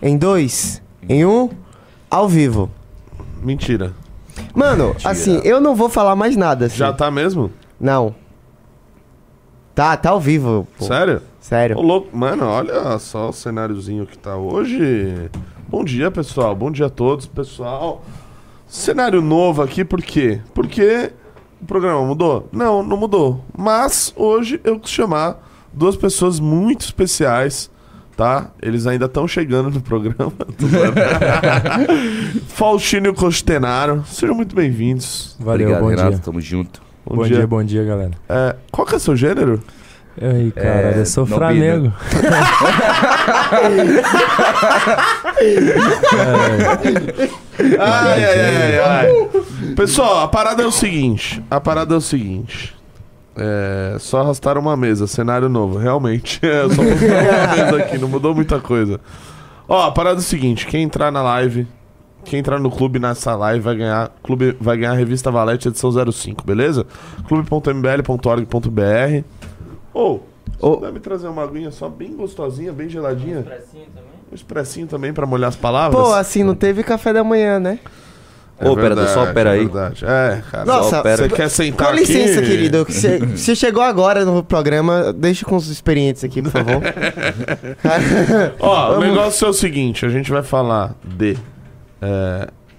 em 2, em 1, ao vivo. Mentira. Mano, mentira. Assim, eu não vou falar mais nada. Assim. Já tá mesmo? Não. Tá ao vivo. Pô. Sério? Sério. Ô, louco. Mano, olha só o cenáriozinho que tá hoje. Bom dia, pessoal. Bom dia a todos, pessoal. Cenário novo aqui, por quê? Porque o programa mudou? Não, não mudou. Mas hoje eu quis chamar duas pessoas muito especiais, tá? Eles ainda estão chegando no programa. Faustino e Costenaro. Sejam muito bem-vindos. Valeu, obrigado, bom Renato. Dia. Tamo junto. Bom dia, galera. É, qual que é o seu gênero? Aí, cara, eu sou Flamengo. Ai. Pessoal, a parada é o seguinte. É, só arrastaram uma mesa, cenário novo, realmente. Só arrastaram uma mesa aqui, não mudou muita coisa. Ó, a parada é o seguinte, quem entrar na live, quem entrar no clube nessa live vai ganhar a revista Valete edição 05, beleza? clube.mbl.org.br. Você puder me trazer uma aguinha só bem gostosinha, bem geladinha? Um expressinho também pra molhar as palavras? Pô, assim, não teve café da manhã, né? Pera aí. Nossa, você quer sentar aqui? Com licença, querido. Você chegou agora no programa, deixa com os experientes aqui, por favor. Ó, o negócio é o seguinte, a gente vai falar de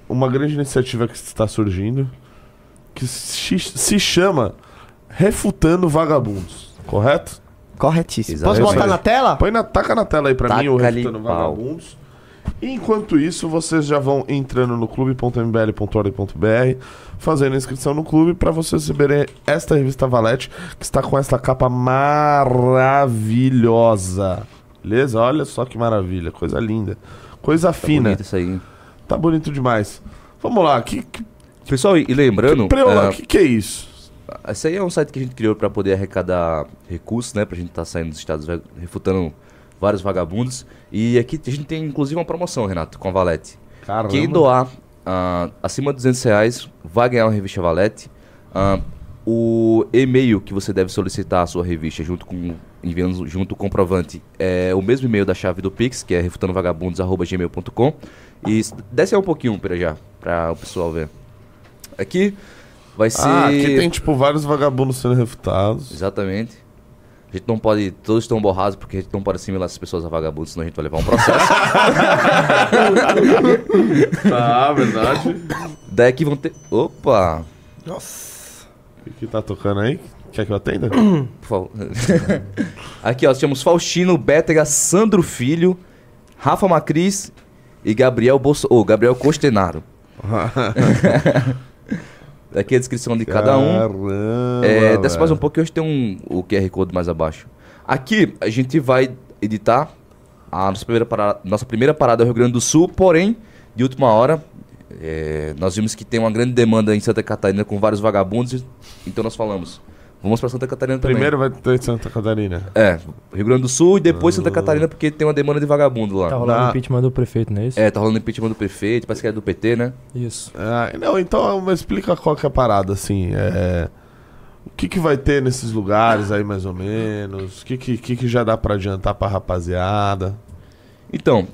uma grande iniciativa que está surgindo, que se chama Refutando Vagabundos. Correto? Corretíssimo. Exatamente. Posso botar na tela? Taca na tela aí pra mim, o Refutando Vagabundos. E enquanto isso, vocês já vão entrando no clube.mbl.org.br, fazendo a inscrição no clube pra vocês receberem esta revista Valete, que está com esta capa maravilhosa. Beleza? Olha só que maravilha. Coisa linda. Coisa fina. Tá bonito isso aí. Tá bonito demais. Vamos lá. Pessoal, e lembrando... Que é isso? Esse aí é um site que a gente criou para poder arrecadar recursos, né? Pra gente estar saindo dos estados refutando vários vagabundos. E aqui a gente tem inclusive uma promoção, Renato, com a Valete. Caramba. Quem doar acima de R$200 vai ganhar uma revista Valete. O e-mail que você deve solicitar a sua revista enviando junto o comprovante é o mesmo e-mail da chave do Pix, que é refutandovagabundos@gmail.com. E desce aí um pouquinho para o pessoal ver. Aqui... vai ser... aqui tem tipo vários vagabundos sendo refutados. Exatamente. A gente não pode... todos estão borrados porque a gente não pode assimilar essas pessoas a vagabundos, senão a gente vai levar um processo. Tá, verdade. Daí aqui vão ter... Opa! Nossa! O que tá tocando aí? Quer que eu atenda? Por favor. Aqui, ó, nós temos Faustino, Bétega, Sandro Filho, Rafa Macris e Gabriel Costenaro. Aqui é a descrição de cada um. Caramba, desce mais um pouco que hoje tem o QR Code mais abaixo. Aqui a gente vai editar a nossa primeira parada é o Rio Grande do Sul, porém, de última hora, nós vimos que tem uma grande demanda em Santa Catarina com vários vagabundos, então nós falamos, vamos para Santa Catarina também. Primeiro vai ter Santa Catarina. Rio Grande do Sul e depois Santa Catarina, porque tem uma demanda de vagabundo lá. Tá rolando impeachment do prefeito, não é isso? Tá rolando impeachment do prefeito, parece que é do PT, né? Isso. Não, então explica qual que é a parada, assim. O que vai ter nesses lugares aí, mais ou menos? O que já dá para adiantar pra rapaziada? Então,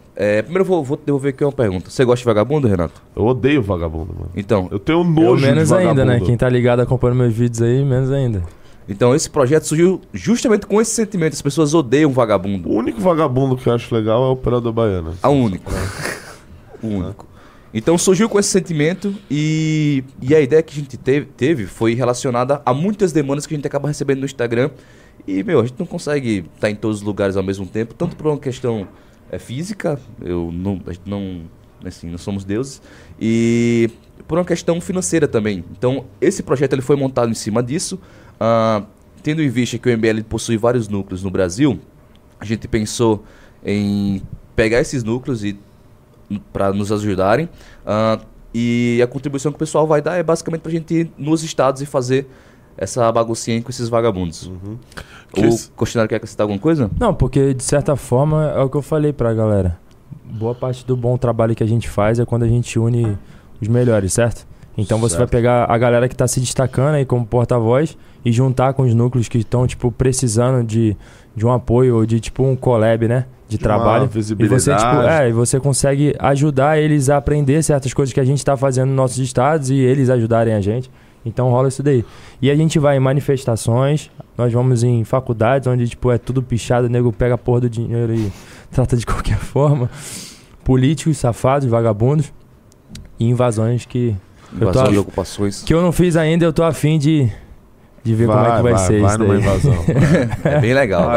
primeiro eu vou devolver aqui uma pergunta. Você gosta de vagabundo, Renato? Eu odeio vagabundo, mano. Então, eu tenho nojo de vagabundo. Menos ainda, né? Quem tá ligado acompanhando meus vídeos aí, menos ainda. Então, esse projeto surgiu justamente com esse sentimento. As pessoas odeiam vagabundo. O único vagabundo que eu acho legal é o Operador Baiana. O único. Então, surgiu com esse sentimento e a ideia que a gente teve foi relacionada a muitas demandas que a gente acaba recebendo no Instagram. E, a gente não consegue estar em todos os lugares ao mesmo tempo, tanto por uma questão... física, não somos deuses, e por uma questão financeira também. Então, esse projeto ele foi montado em cima disso, tendo em vista que o MBL possui vários núcleos no Brasil, a gente pensou em pegar esses núcleos para nos ajudarem, e a contribuição que o pessoal vai dar é basicamente para a gente ir nos estados e fazer essa baguncinha com esses vagabundos. Uhum. O Costenaro quer acrescentar alguma coisa? Não, porque de certa forma é o que eu falei pra galera. Boa parte do bom trabalho que a gente faz é quando a gente une os melhores, certo? Então você vai pegar a galera que está se destacando aí como porta-voz e juntar com os núcleos que estão tipo precisando de um apoio ou de tipo um collab, né? De trabalho. E você, tipo, você consegue ajudar eles a aprender certas coisas que a gente está fazendo nos nossos estados e eles ajudarem a gente. Então rola isso daí. E a gente vai em manifestações, nós vamos em faculdades onde tipo é tudo pichado, o nego pega a porra do dinheiro e trata de qualquer forma. Políticos, safados, vagabundos e invasões que... Invasões e ocupações. Que eu não fiz ainda, eu tô afim de ver como é que vai ser isso daí. Vai numa invasão. É bem legal.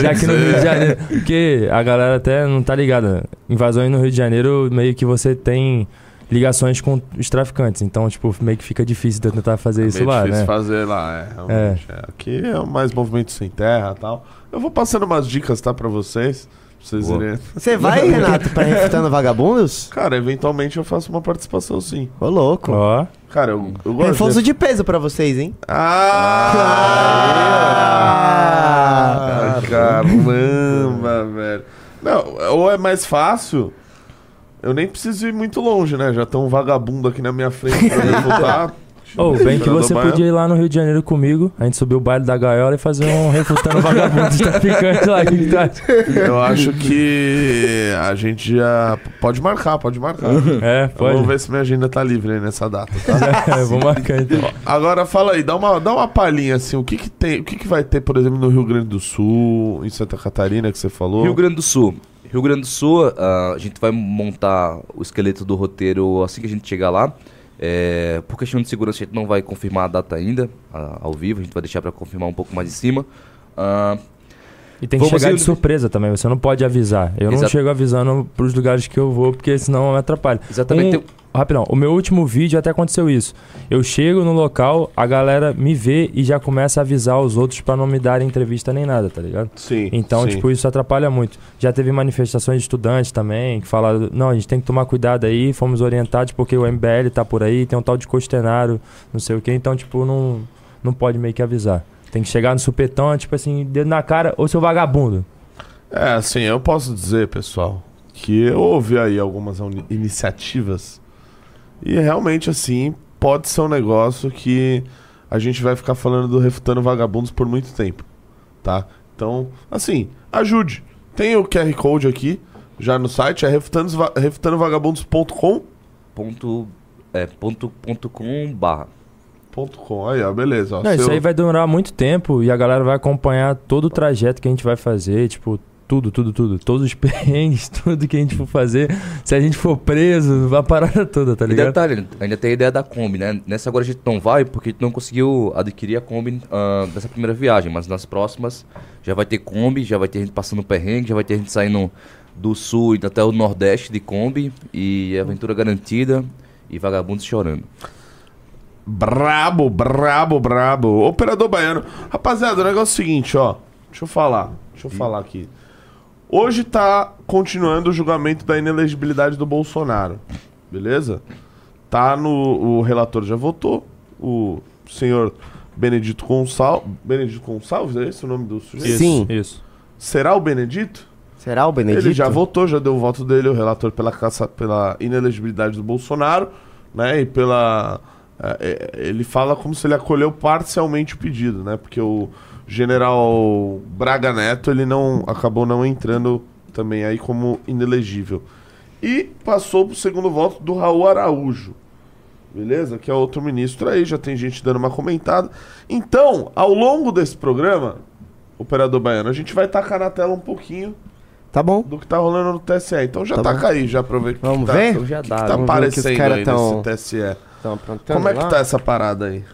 Já que no Rio de Janeiro... Porque a galera até não tá ligada. Invasões no Rio de Janeiro, meio que você tem... ligações com os traficantes, então tipo meio que fica difícil de tentar fazer isso lá, né? É difícil fazer lá, realmente. Aqui é mais movimento sem terra e tal. Eu vou passando umas dicas, tá, pra vocês. Irem... Você vai, Renato, pra refutando vagabundos? Cara, eventualmente eu faço uma participação, sim. Ô, louco. Ó. Cara, eu gosto. Reforço de peso pra vocês, hein? Caramba, velho. Não, ou é mais fácil... Eu nem preciso ir muito longe, né? Já tem um vagabundo aqui na minha frente pra eu voltar. Bem que você podia ir lá no Rio de Janeiro comigo. A gente subiu o baile da gaiola e fazer um refutando vagabundo traficante lá. Eu acho que a gente já... Pode marcar. É, pode. Vamos ver se minha agenda tá livre aí nessa data, tá? É, vou marcar então. Agora fala aí, dá uma palhinha assim. O que vai ter, por exemplo, no Rio Grande do Sul, em Santa Catarina, que você falou? Rio Grande do Sul, a gente vai montar o esqueleto do roteiro assim que a gente chegar lá. Por questão de segurança, a gente não vai confirmar a data ainda, ao vivo. A gente vai deixar para confirmar um pouco mais em cima. E tem que chegar de surpresa também, você não pode avisar. Eu não chego avisando para os lugares que eu vou, porque senão me atrapalha. Exatamente. Rapidão, o meu último vídeo até aconteceu isso. Eu chego no local, a galera me vê e já começa a avisar os outros pra não me darem entrevista nem nada, tá ligado? Sim. Então, tipo, isso atrapalha muito. Já teve manifestações de estudantes também, que falaram, não, a gente tem que tomar cuidado aí, fomos orientados porque o MBL tá por aí, tem um tal de Costenário, não sei o quê, então, tipo, não pode meio que avisar. Tem que chegar no supetão, tipo assim, dedo na cara, ô seu vagabundo. Assim, eu posso dizer, pessoal, que eu ouvi aí algumas iniciativas. E realmente, assim, pode ser um negócio que a gente vai ficar falando do refutando vagabundos por muito tempo, tá? Então, assim, ajude. Tem o QR Code aqui, já no site, é refutandovagabundos.com. .com, aí, ó, beleza. Ó, isso aí vai durar muito tempo e a galera vai acompanhar todo o trajeto que a gente vai fazer, tipo... Tudo. Todos os perrengues, tudo que a gente for fazer. Se a gente for preso, vai parar toda, tá ligado? E detalhe, ainda tem a ideia da Kombi, né? Nessa agora a gente não vai porque a gente não conseguiu adquirir a Kombi nessa primeira viagem. Mas nas próximas já vai ter Kombi, já vai ter gente passando perrengue, já vai ter gente saindo do sul e até o nordeste de Kombi. E aventura garantida e vagabundos chorando. Brabo. Operador baiano. Rapaziada, o negócio é o seguinte, ó. Deixa eu falar aqui. Hoje tá continuando o julgamento da inelegibilidade do Bolsonaro, beleza? O relator já votou, o senhor Benedito Gonçalves, é esse o nome do sujeito? Sim. Isso. Será o Benedito? Ele já votou, já deu o voto dele, o relator pela inelegibilidade do Bolsonaro, né? E pela... ele fala como se ele acolheu parcialmente o pedido, né? Porque o general Braga Neto, ele acabou não entrando também aí como inelegível. E passou pro segundo voto do Raul Araújo, beleza? Que é outro ministro aí, já tem gente dando uma comentada. Então, ao longo desse programa, Operador Baiano, a gente vai tacar na tela um pouquinho... Tá bom. Do que tá rolando no TSE. Então já taca aí, já aproveita. Vamos ver? Já dá. Que tá aparecendo aí nesse TSE. Como é que tá essa parada aí?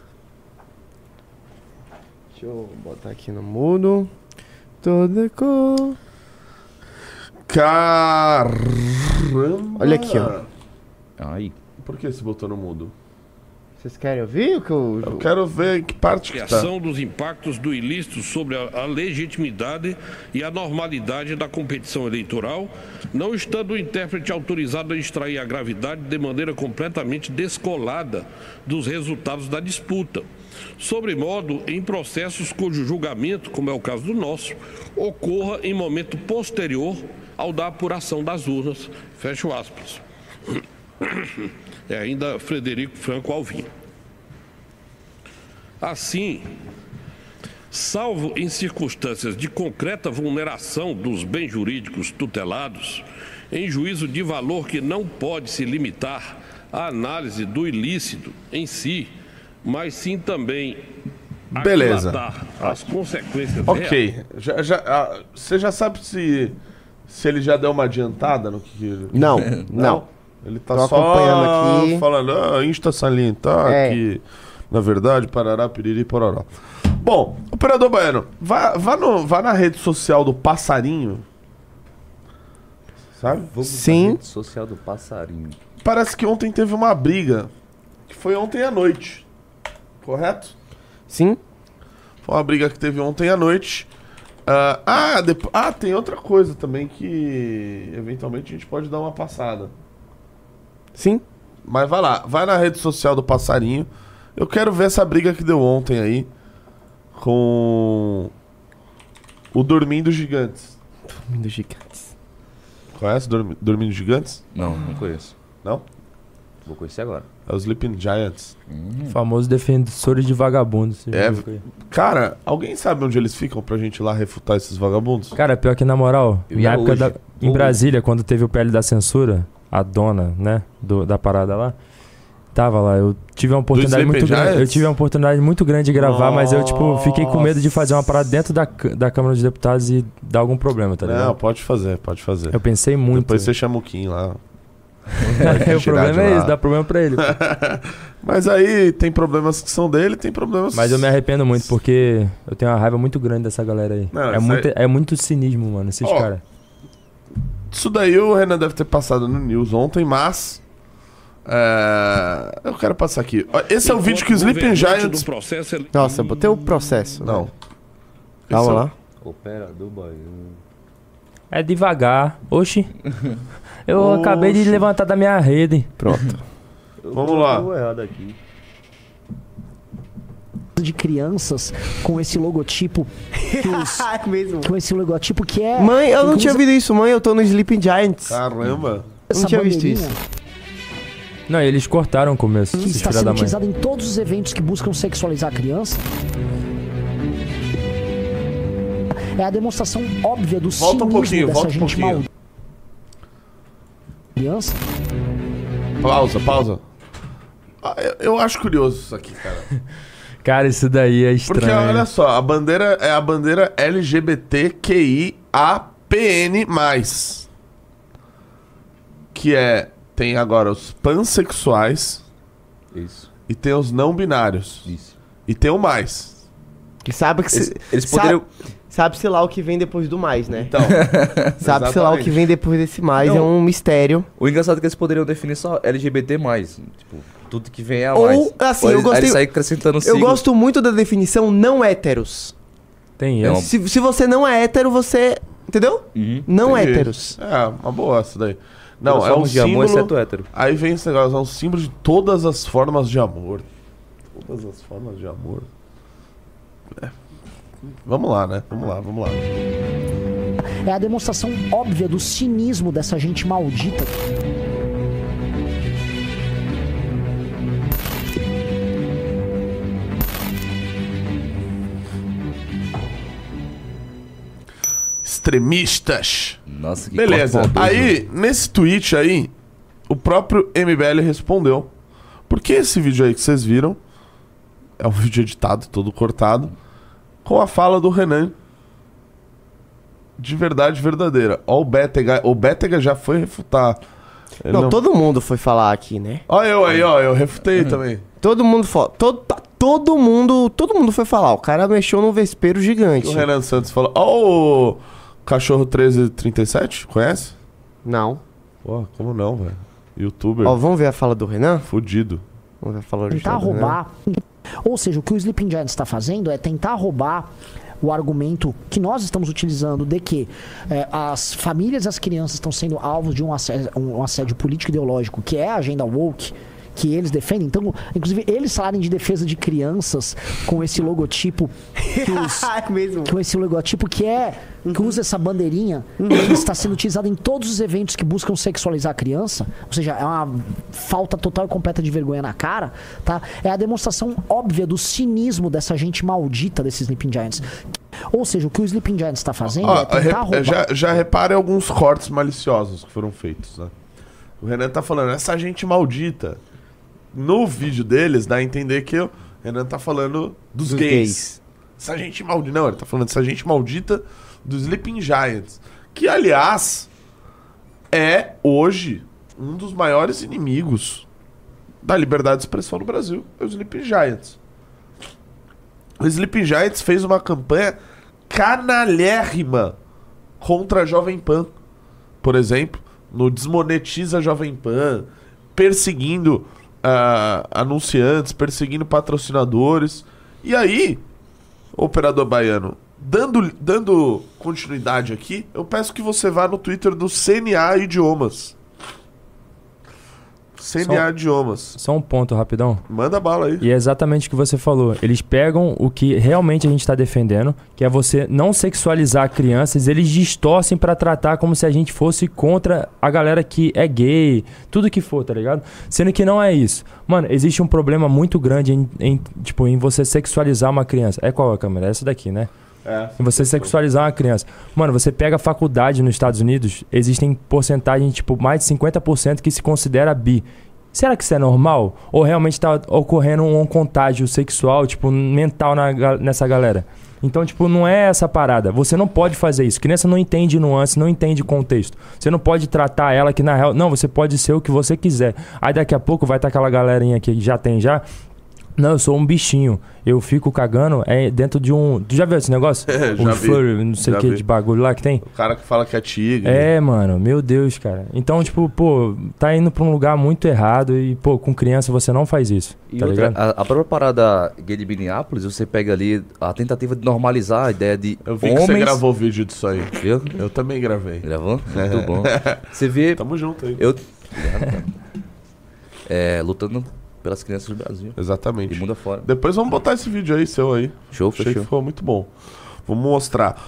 Deixa eu botar aqui no mudo. Toda cor. Caramba. Olha aqui, ó. Ai. Por que você botou no mudo? Vocês querem ouvir o que eu... Eu quero ver em que parte que tá. A avaliação dos impactos do ilícito sobre a legitimidade e a normalidade da competição eleitoral, não estando o intérprete autorizado a extrair a gravidade de maneira completamente descolada dos resultados da disputa. Sobremodo, em processos cujo julgamento, como é o caso do nosso, ocorra em momento posterior ao da apuração das urnas. Fecho aspas. é ainda Frederico Franco Alvim. Assim, salvo em circunstâncias de concreta vulneração dos bens jurídicos tutelados, em juízo de valor que não pode se limitar à análise do ilícito em si, mas sim também aclarar as consequências reais. Ok. Você já sabe se ele já deu uma adiantada no que... Não, é, não. Ele está só acompanhando aqui, falando, insta salientar que... Na verdade, parará, piriri, pororó. Bom, operador Baiano, vá na rede social do Passarinho. Sabe? Vamos na rede social do Passarinho. Parece que ontem teve uma briga, que foi ontem à noite, correto? Sim. Foi uma briga que teve ontem à noite. Tem outra coisa também que eventualmente a gente pode dar uma passada. Sim. Mas vai lá, vai na rede social do Passarinho. Eu quero ver essa briga que deu ontem aí com o Dormindo Gigantes. Dormindo Gigantes. Conhece Dormindo Gigantes? Não, não conheço. Não? Vou conhecer agora. É os Sleeping Giants. Famosos defensores de vagabundos. Cara, alguém sabe onde eles ficam pra gente ir lá refutar esses vagabundos? Cara, pior que na moral, na época em Brasília, quando teve o PL da censura, a dona, né, da parada lá, tava lá, eu tive uma oportunidade muito grande. Eu tive uma oportunidade muito grande de gravar, mas eu, tipo, fiquei com medo de fazer uma parada dentro da Câmara dos Deputados e dar algum problema, tá ligado? Não, pode fazer. Eu pensei muito. Depois você chama o Kim lá. O problema é isso, dá problema pra ele. Mas aí tem problemas que são dele, tem problemas... Mas eu me arrependo muito, porque eu tenho uma raiva muito grande dessa galera aí. Não, é muito cinismo, mano, esses caras. Isso daí o Renan deve ter passado no News ontem, mas... eu quero passar aqui. Esse é o vídeo que o Sleeping Giants... Nossa, botei o processo. Não. Calma lá. Operador Baiano. É devagar. Oxi. Eu acabei de levantar da minha rede. Pronto. Vamos lá. De crianças com esse logotipo com esse logotipo que é... Mãe, eu não tinha visto isso, mãe. Eu tô no Sleeping Giants. Caramba. Eu não tinha visto isso. Não, eles cortaram o começo. Está sendo utilizado em todos os eventos que buscam sexualizar a criança. É a demonstração óbvia do cinismo dessa gente maldita. Criança. Pausa. Eu acho curioso isso aqui, cara. Cara, isso daí é estranho. Porque olha só, a bandeira é a bandeira LGBTQIAPN+. Que é... Tem agora os pansexuais. Isso. E tem os não binários. Isso. E tem o mais. Que sabe que eles poderiam... Sabe-se lá o que vem depois do mais, né? Então. Sabe-se lá o que vem depois desse mais. Não, é um mistério. O engraçado é que eles poderiam definir só LGBT+. Tipo, tudo que vem é a mais. Ou, assim, eu gostei... Aí acrescentando sigla. Eu gosto muito da definição não héteros. Tem eu. Se você não é hétero, você... Entendeu? Uhum, não héteros. É, uma boa isso daí. Não, é um símbolo de amor, exceto hétero. Aí vem esse negócio, é um símbolo de todas as formas de amor. Todas as formas de amor. É. Vamos lá. É a demonstração óbvia do cinismo dessa gente maldita. Extremistas. Nossa, que beleza. Aí, nesse tweet aí, o próprio MBL respondeu. Porque esse vídeo aí que vocês viram é um vídeo editado, todo cortado, com a fala do Renan de verdade verdadeira. Ó, o Bétega já foi refutar. Não, todo mundo foi falar aqui, né? Ó, eu aí, ó, eu refutei também. Todo mundo falou. Todo mundo foi falar. O cara mexeu num vespeiro gigante. O Renan Santos falou. Ó, Cachorro 1337, conhece? Não. Pô, como não, velho? Youtuber. Ó, vamos ver a fala do Renan? Fudido. Vamos ver a fala do Renan. Tentar roubar. Ou seja, o que o Sleeping Giants está fazendo é tentar roubar o argumento que nós estamos utilizando de que as famílias e as crianças estão sendo alvos de um assédio político e ideológico, que é a agenda woke, que eles defendem. Então, inclusive, eles falarem de defesa de crianças com esse logotipo que os, é mesmo. Com esse logotipo que é que usa essa bandeirinha, ele está sendo utilizado em todos os eventos que buscam sexualizar a criança. Ou seja, é uma falta total e completa de vergonha na cara, tá? É a demonstração óbvia do cinismo dessa gente maldita, desses Sleeping Giants. Ou seja, o que o Sleeping Giants está fazendo é tentar roubar... Já reparem alguns cortes maliciosos que foram feitos, né? O Renan tá falando, essa gente maldita. No vídeo deles, dá a entender que o Renan tá falando dos gays. Essa gente maldita. Não, ele tá falando dessa gente maldita dos Sleeping Giants. Que, aliás, é hoje um dos maiores inimigos da liberdade de expressão no Brasil. É o Sleeping Giants. O Sleeping Giants fez uma campanha canalhérrima contra a Jovem Pan, por exemplo. No desmonetiza a Jovem Pan, perseguindo anunciantes, perseguindo patrocinadores. E aí, operador baiano, dando continuidade aqui, eu peço que você vá no Twitter do CNA Idiomas. CNA Idiomas. Só um ponto rapidão. Manda bala aí. E é exatamente o que você falou. Eles pegam o que realmente a gente está defendendo, que é você não sexualizar crianças, eles distorcem para tratar como se a gente fosse contra a galera que é gay, tudo que for, tá ligado? Sendo que não é isso. Mano, existe um problema muito grande em você sexualizar uma criança. É qual a câmera? É essa daqui, né? É. Você sexualizar uma criança. Mano, você pega a faculdade nos Estados Unidos, existem porcentagens, mais de 50% que se considera bi. Será que isso é normal? Ou realmente está ocorrendo um contágio sexual, mental nessa galera? Então, não é essa parada. Você não pode fazer isso. Criança não entende nuance, não entende contexto. Você não pode tratar ela que, na real... Não, você pode ser o que você quiser. Aí, daqui a pouco, vai estar aquela galerinha que já tem... Não, eu sou um bichinho. Eu fico cagando dentro de um... Tu já viu esse negócio? É, já vi. Flurry, não sei o que de bagulho lá que tem. O cara que fala que é tigre. É, mano. Meu Deus, cara. Então, tá indo pra um lugar muito errado e, com criança você não faz isso. E tá ligado? A própria parada gay de Minneapolis, você pega ali a tentativa de normalizar a ideia de homens... Eu vi que você gravou vídeo disso aí. Eu também gravei. Gravou? Muito bom. Você vê... Tamo junto aí. Lutando... pelas crianças do Brasil. Exatamente. E mundo afora. Depois vamos botar esse vídeo aí, seu aí. Show, fechou. Achei que ficou muito bom. Vamos mostrar.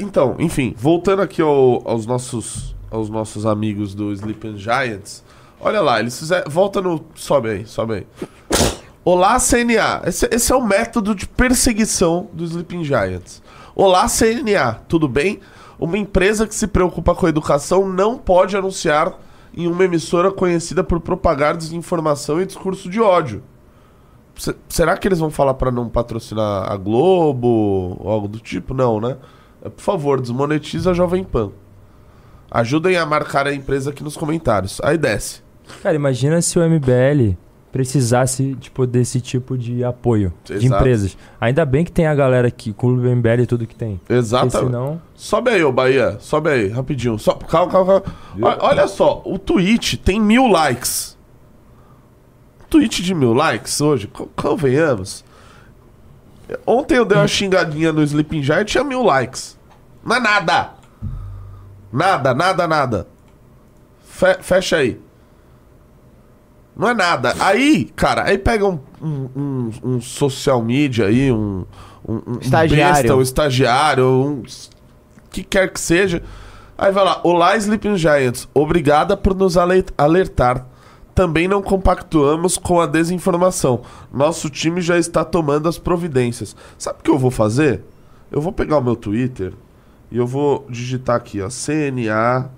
Então, enfim, voltando aqui aos nossos amigos do Sleeping Giants. Olha lá, eles fizeram... Volta no... Sobe aí. Olá, CNA. Esse é o método de perseguição do Sleeping Giants. Olá, CNA. Tudo bem? Uma empresa que se preocupa com a educação não pode anunciar... em uma emissora conhecida por propagar desinformação e discurso de ódio. Será que eles vão falar pra não patrocinar a Globo ou algo do tipo? Não, né? Por favor, desmonetiza a Jovem Pan. Ajudem a marcar a empresa aqui nos comentários. Aí desce. Cara, imagina se o MBL precisasse desse tipo de apoio. Exato. De empresas. Ainda bem que tem a galera aqui, Clube MBL e tudo que tem. Exatamente. Senão... Sobe aí, ô Bahia. Sobe aí, rapidinho. Calma. Olha só, o tweet tem 1000 likes. Tweet de 1000 likes hoje, convenhamos. Ontem eu dei uma xingadinha no Sleeping Giant e tinha 1000 likes. Não é nada. Nada. Fecha aí. Não é nada. Aí, cara, pega um social media aí, um estagiário. Besta, um estagiário, que quer que seja. Aí vai lá, olá Sleeping Giants, obrigada por nos alertar. Também não compactuamos com a desinformação. Nosso time já está tomando as providências. Sabe o que eu vou fazer? Eu vou pegar o meu Twitter e eu vou digitar aqui, ó, CNA,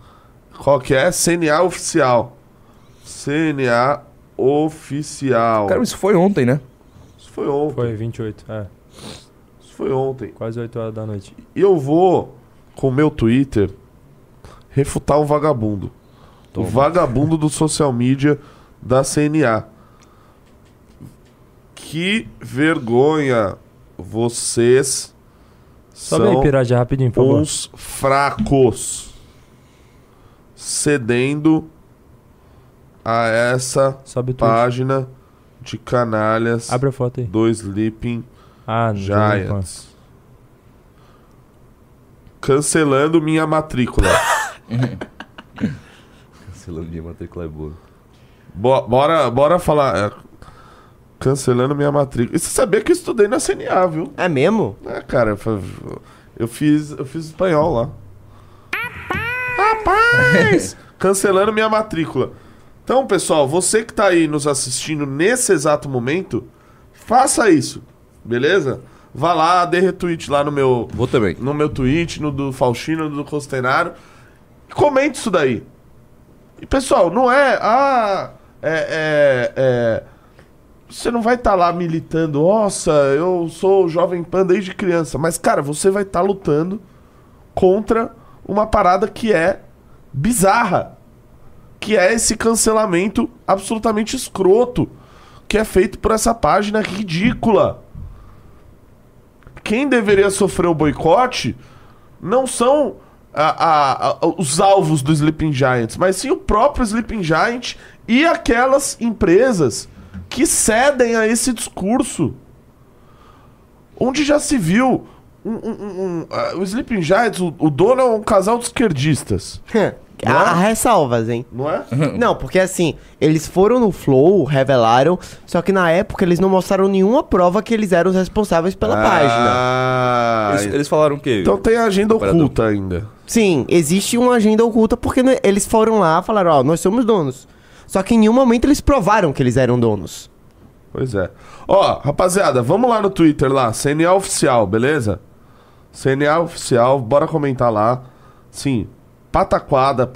qual que é? CNA Oficial. CNA Oficial. Cara, isso foi ontem, né? Isso foi ontem. Foi 28, é. Isso foi ontem. Quase 8 horas da noite. E eu vou, com o meu Twitter, refutar o vagabundo. Toma. O vagabundo do social media da CNA. Que vergonha. Vocês são uns fracos. Cedendo... a essa página de canalhas. Abre a foto aí. Do Sleeping Giants. Cancelando minha matrícula. cancelando minha matrícula é boa. Bora falar. Cancelando minha matrícula. E você sabia que eu estudei na CNA, viu? É mesmo? É, cara. Eu fiz espanhol lá. Rapaz! Cancelando minha matrícula. Então, pessoal, você que tá aí nos assistindo nesse exato momento, faça isso, beleza? Vá lá, dê retweet lá no meu... Vou também. No meu tweet, no do Faustino, no do Costenaro. Comente isso daí. E, pessoal, não é... Você não vai estar lá militando. Nossa, eu sou Jovem Pan desde criança. Mas, cara, você vai estar lutando contra uma parada que é bizarra. Que é esse cancelamento absolutamente escroto que é feito por essa página ridícula. Quem deveria sofrer o boicote não são os alvos do Sleeping Giants, mas sim o próprio Sleeping Giant e aquelas empresas que cedem a esse discurso. Onde já se viu... o Sleeping Giants, o dono é um casal de esquerdistas. Há ressalvas, hein? Não é? Não, porque assim, eles foram no Flow, revelaram, só que na época eles não mostraram nenhuma prova que eles eram os responsáveis pela página. Eles falaram o quê? Então tem agenda oculta ainda. Sim, existe uma agenda oculta porque eles foram lá e falaram, ó, nós somos donos. Só que em nenhum momento eles provaram que eles eram donos. Pois é. Ó, rapaziada, vamos lá no Twitter lá, CNA Oficial, beleza? CNA Oficial, bora comentar lá. Sim. Pataquada,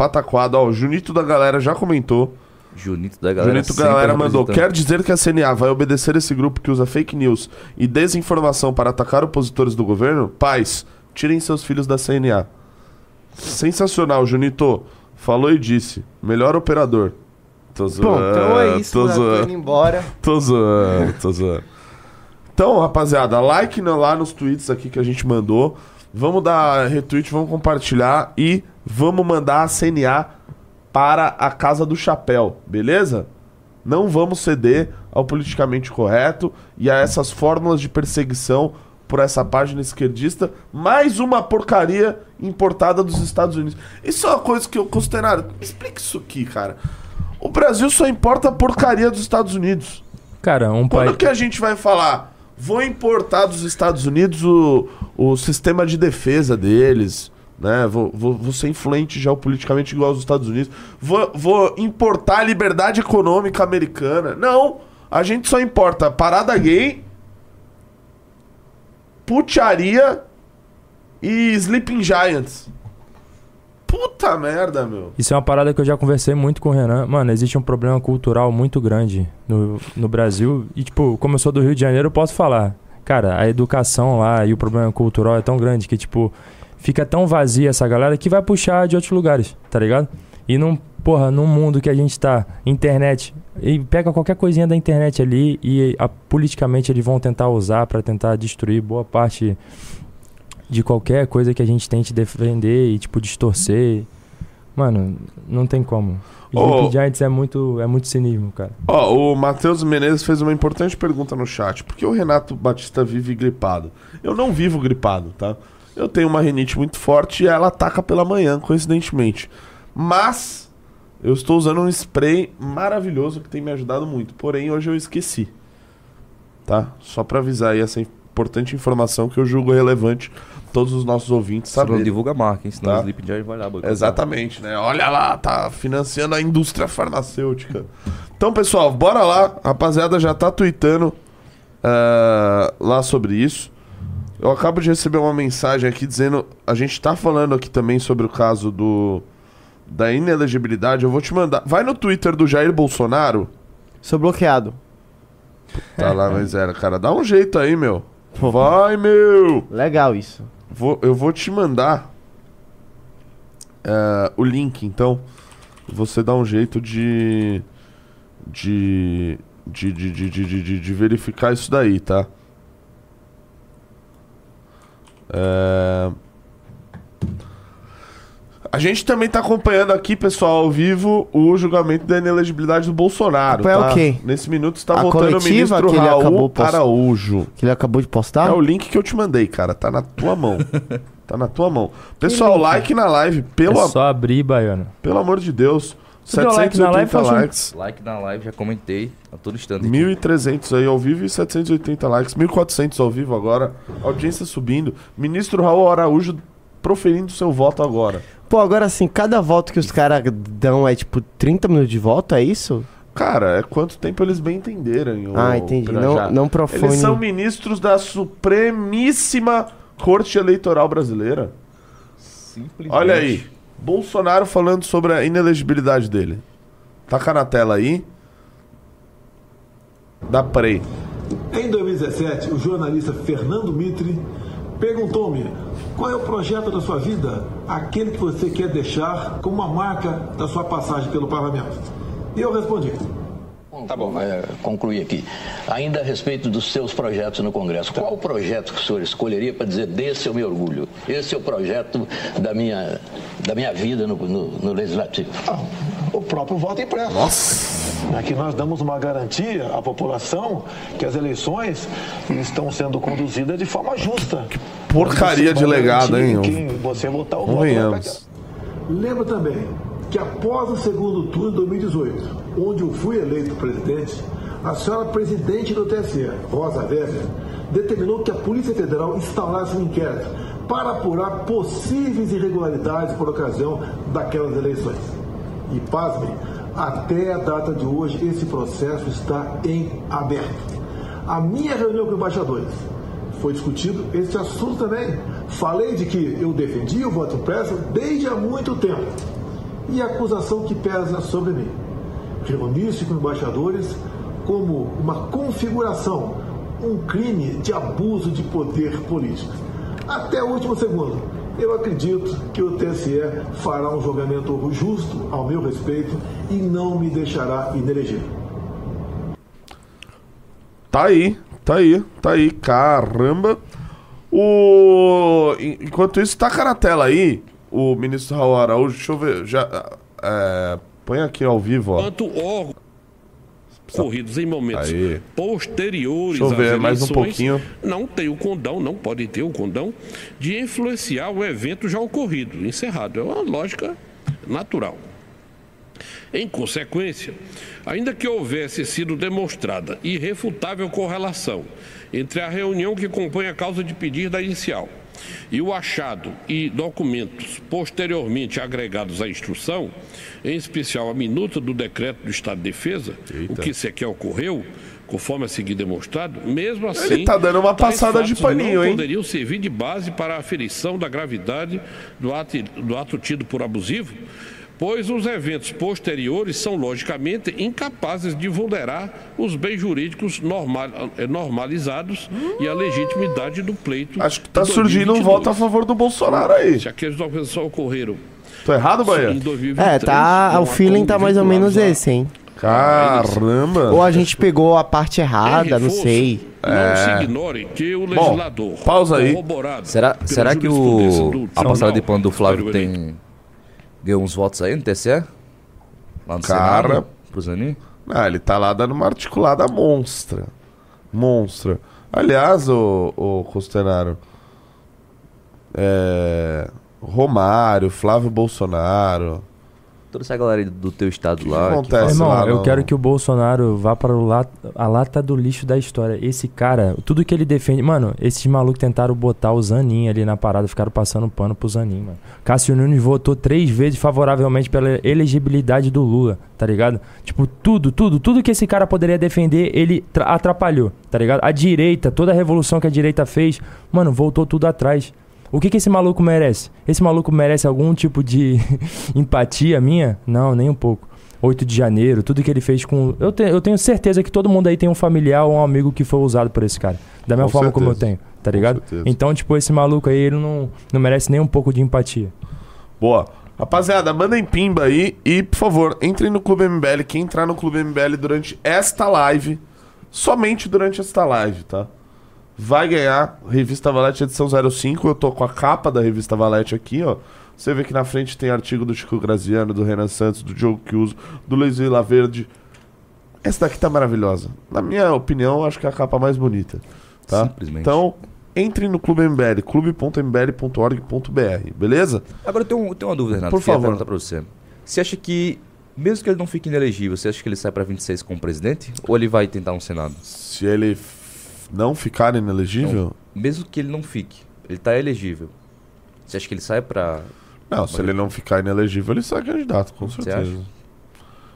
ó, o Junito da galera já comentou. Junito da galera mandou. Quer dizer que a CNA vai obedecer esse grupo que usa fake news e desinformação para atacar opositores do governo? Pais, tirem seus filhos da CNA. Sensacional, Junito. Falou e disse. Melhor operador. Tô zoando. Bom, então é isso. Tô indo embora. Tô zoando. Então, rapaziada, like lá nos tweets aqui que a gente mandou. Vamos dar retweet, vamos compartilhar e vamos mandar a CNA para a Casa do Chapéu, beleza? Não vamos ceder ao politicamente correto e a essas fórmulas de perseguição por essa página esquerdista. Mais uma porcaria importada dos Estados Unidos. Isso é uma coisa que eu considero... Me explica isso aqui, cara. O Brasil só importa a porcaria dos Estados Unidos. Cara, quando que a gente vai falar... Vou importar dos Estados Unidos o sistema de defesa deles, né? Vou ser influente geopoliticamente igual aos Estados Unidos. Vou importar a liberdade econômica americana. Não! A gente só importa parada gay, putiaria e Sleeping Giants. Puta merda, meu. Isso é uma parada que eu já conversei muito com o Renan. Mano, existe um problema cultural muito grande no Brasil. E, tipo, como eu sou do Rio de Janeiro, eu posso falar. Cara, a educação lá e o problema cultural é tão grande que, tipo, fica tão vazia essa galera que vai puxar de outros lugares, tá ligado? E num mundo que a gente tá, internet, e pega qualquer coisinha da internet ali e politicamente eles vão tentar usar pra tentar destruir boa parte... de qualquer coisa que a gente tente defender e, tipo, distorcer. Mano, não tem como. O Giants é muito cinismo, cara. Ó, o Matheus Menezes fez uma importante pergunta no chat. Por que o Renato Batista vive gripado? Eu não vivo gripado, tá? Eu tenho uma rinite muito forte e ela ataca pela manhã, coincidentemente. Mas eu estou usando um spray maravilhoso que tem me ajudado muito. Porém, hoje eu esqueci. Tá? Só pra avisar aí essa importante informação que eu julgo relevante todos os nossos ouvintes saberem. Não divulga a marca, hein? Senão tá? O Sleeping Giant vai lá. Exatamente, né? Olha lá, tá financiando a indústria farmacêutica. Então, pessoal, bora lá. A rapaziada já tá tweetando lá sobre isso. Eu acabo de receber uma mensagem aqui dizendo... A gente tá falando aqui também sobre o caso da inelegibilidade. Eu vou te mandar... Vai no Twitter do Jair Bolsonaro. Sou bloqueado. Tá lá, mas era, cara. Dá um jeito aí, meu. Vai, meu! Legal isso. Eu vou te mandar o link, então. Você dá um jeito de verificar isso daí, tá? A gente também tá acompanhando aqui, pessoal, ao vivo, o julgamento da inelegibilidade do Bolsonaro. Tá? Okay. Nesse minuto está voltando o ministro Raul Araújo. Que ele acabou de postar? É o link que eu te mandei, cara. Tá na tua mão. Pessoal, like na live. É só abrir, Baiano. Pelo amor de Deus. 780 likes. Like na live, já comentei a todo instante. 1.300 aí ao vivo e 780 likes. 1.400 ao vivo agora. Audiência subindo. Ministro Raul Araújo proferindo seu voto agora. Pô, agora assim, cada voto que os caras dão é tipo 30 minutos de voto, é isso? Cara, é quanto tempo eles bem entenderem. Ah, entendi. Não, não profane. Eles são ministros da Supremíssima Corte Eleitoral Brasileira. Simplesmente. Olha aí. Bolsonaro falando sobre a inelegibilidade dele. Taca na tela aí. Dá play. Em 2017, o jornalista Fernando Mitre perguntou-me: qual é o projeto da sua vida? Aquele que você quer deixar como uma marca da sua passagem pelo parlamento. E eu respondi. Tá bom, concluí aqui. Ainda a respeito dos seus projetos no Congresso, qual projeto que o senhor escolheria para dizer desse eu me orgulho? Esse é o projeto da minha vida no Legislativo. Ah, o próprio voto impresso. Nossa! Aqui nós damos uma garantia à população que as eleições estão sendo conduzidas de forma justa. Que porcaria de legado, hein? Você votar o voto. Lembra também que após o segundo turno de 2018, onde eu fui eleito presidente, a senhora presidente do TSE, Rosa Weber, determinou que a Polícia Federal instalasse um inquérito para apurar possíveis irregularidades por ocasião daquelas eleições. E, pasmem, até a data de hoje esse processo está em aberto. A minha reunião com embaixadores foi discutido esse assunto também. Falei de que eu defendi o voto impresso desde há muito tempo. E a acusação que pesa sobre mim. Reunir-se com embaixadores como uma configuração, um crime de abuso de poder político. Até o último segundo, eu acredito que o TSE fará um julgamento justo ao meu respeito e não me deixará inelegível. Tá aí, tá aí, tá aí, caramba. Enquanto isso, taca na tela aí. O ministro Raul Araújo, deixa eu ver, põe aqui ao vivo, ó. Quanto órgãos corridos em momentos aí posteriores às eleições, mais um pouquinho, não tem o condão, não pode ter o condão de influenciar o evento já ocorrido, encerrado. É uma lógica natural. Em consequência, ainda que houvesse sido demonstrada irrefutável correlação entre a reunião que compõe a causa de pedir da inicial e o achado e documentos posteriormente agregados à instrução, em especial a minuta do decreto do Estado de Defesa, o que sequer ocorreu, conforme a seguir demonstrado, mesmo assim, ele tá dando uma passada de paninho, não poderiam servir de base para a aferição da gravidade do ato tido por abusivo, pois os eventos posteriores são, logicamente, incapazes de vulnerar os bens jurídicos normalizados e a legitimidade do pleito. Acho que está surgindo um voto a favor do Bolsonaro aí. Se aqueles documentos só ocorreram. Tô errado, Bahia? 2023, tá. O feeling tá mais ou menos esse, hein? Caramba! Ou a gente pegou a parte errada, não sei. Não se ignore que o legislador. Bom, pausa aí. Será que a passada de pano do Flávio tem. Ganhou uns votos aí no TSE? Lá no Senado, cara, pro Zanin? Ah, ele tá lá dando uma articulada monstra. Monstra. Aliás, o Costenaro, Romário, Flávio Bolsonaro, toda essa galera do teu estado lá. O que acontece lá? Eu quero que o Bolsonaro vá para a lata do lixo da história. Esse cara, tudo que ele defende... Mano, esses malucos tentaram botar o Zanin ali na parada, ficaram passando pano pro Zanin, mano. Cássio Nunes votou 3 vezes favoravelmente pela elegibilidade do Lula, tá ligado? Tipo, tudo que esse cara poderia defender, ele atrapalhou, tá ligado? A direita, toda a revolução que a direita fez, mano, voltou tudo atrás. O que esse maluco merece? Esse maluco merece algum tipo de empatia minha? Não, nem um pouco. 8 de janeiro, tudo que ele fez com... Eu tenho certeza que todo mundo aí tem um familiar ou um amigo que foi usado por esse cara. Da mesma forma como eu tenho, tá ligado? Então, tipo, esse maluco aí, ele não merece nem um pouco de empatia. Boa. Rapaziada, mandem pimba aí e, por favor, entrem no Clube MBL. Quem entrar no Clube MBL durante esta live, somente durante esta live, tá? Vai ganhar Revista Valete edição 05. Eu tô com a capa da Revista Valete aqui, ó. Você vê que na frente tem artigo do Chico Graziano, do Renan Santos, do Diogo Chiuso, do Luiz Vilaverde. Essa daqui tá maravilhosa. Na minha opinião, acho que é a capa mais bonita, tá? Simplesmente. Então, entre no Clube MBL, clube.mbl.org.br, beleza? Agora eu tenho uma dúvida, Renato. Por favor. Pra você. Você acha que Mesmo que ele não fique inelegível, você acha que ele sai para 26 como presidente? Ou ele vai tentar um Senado? Se ele não ficar inelegível? Não. Mesmo que ele não fique, ele está elegível. Você acha que ele sai para... Não, se ele não ficar inelegível, ele sai candidato, com certeza.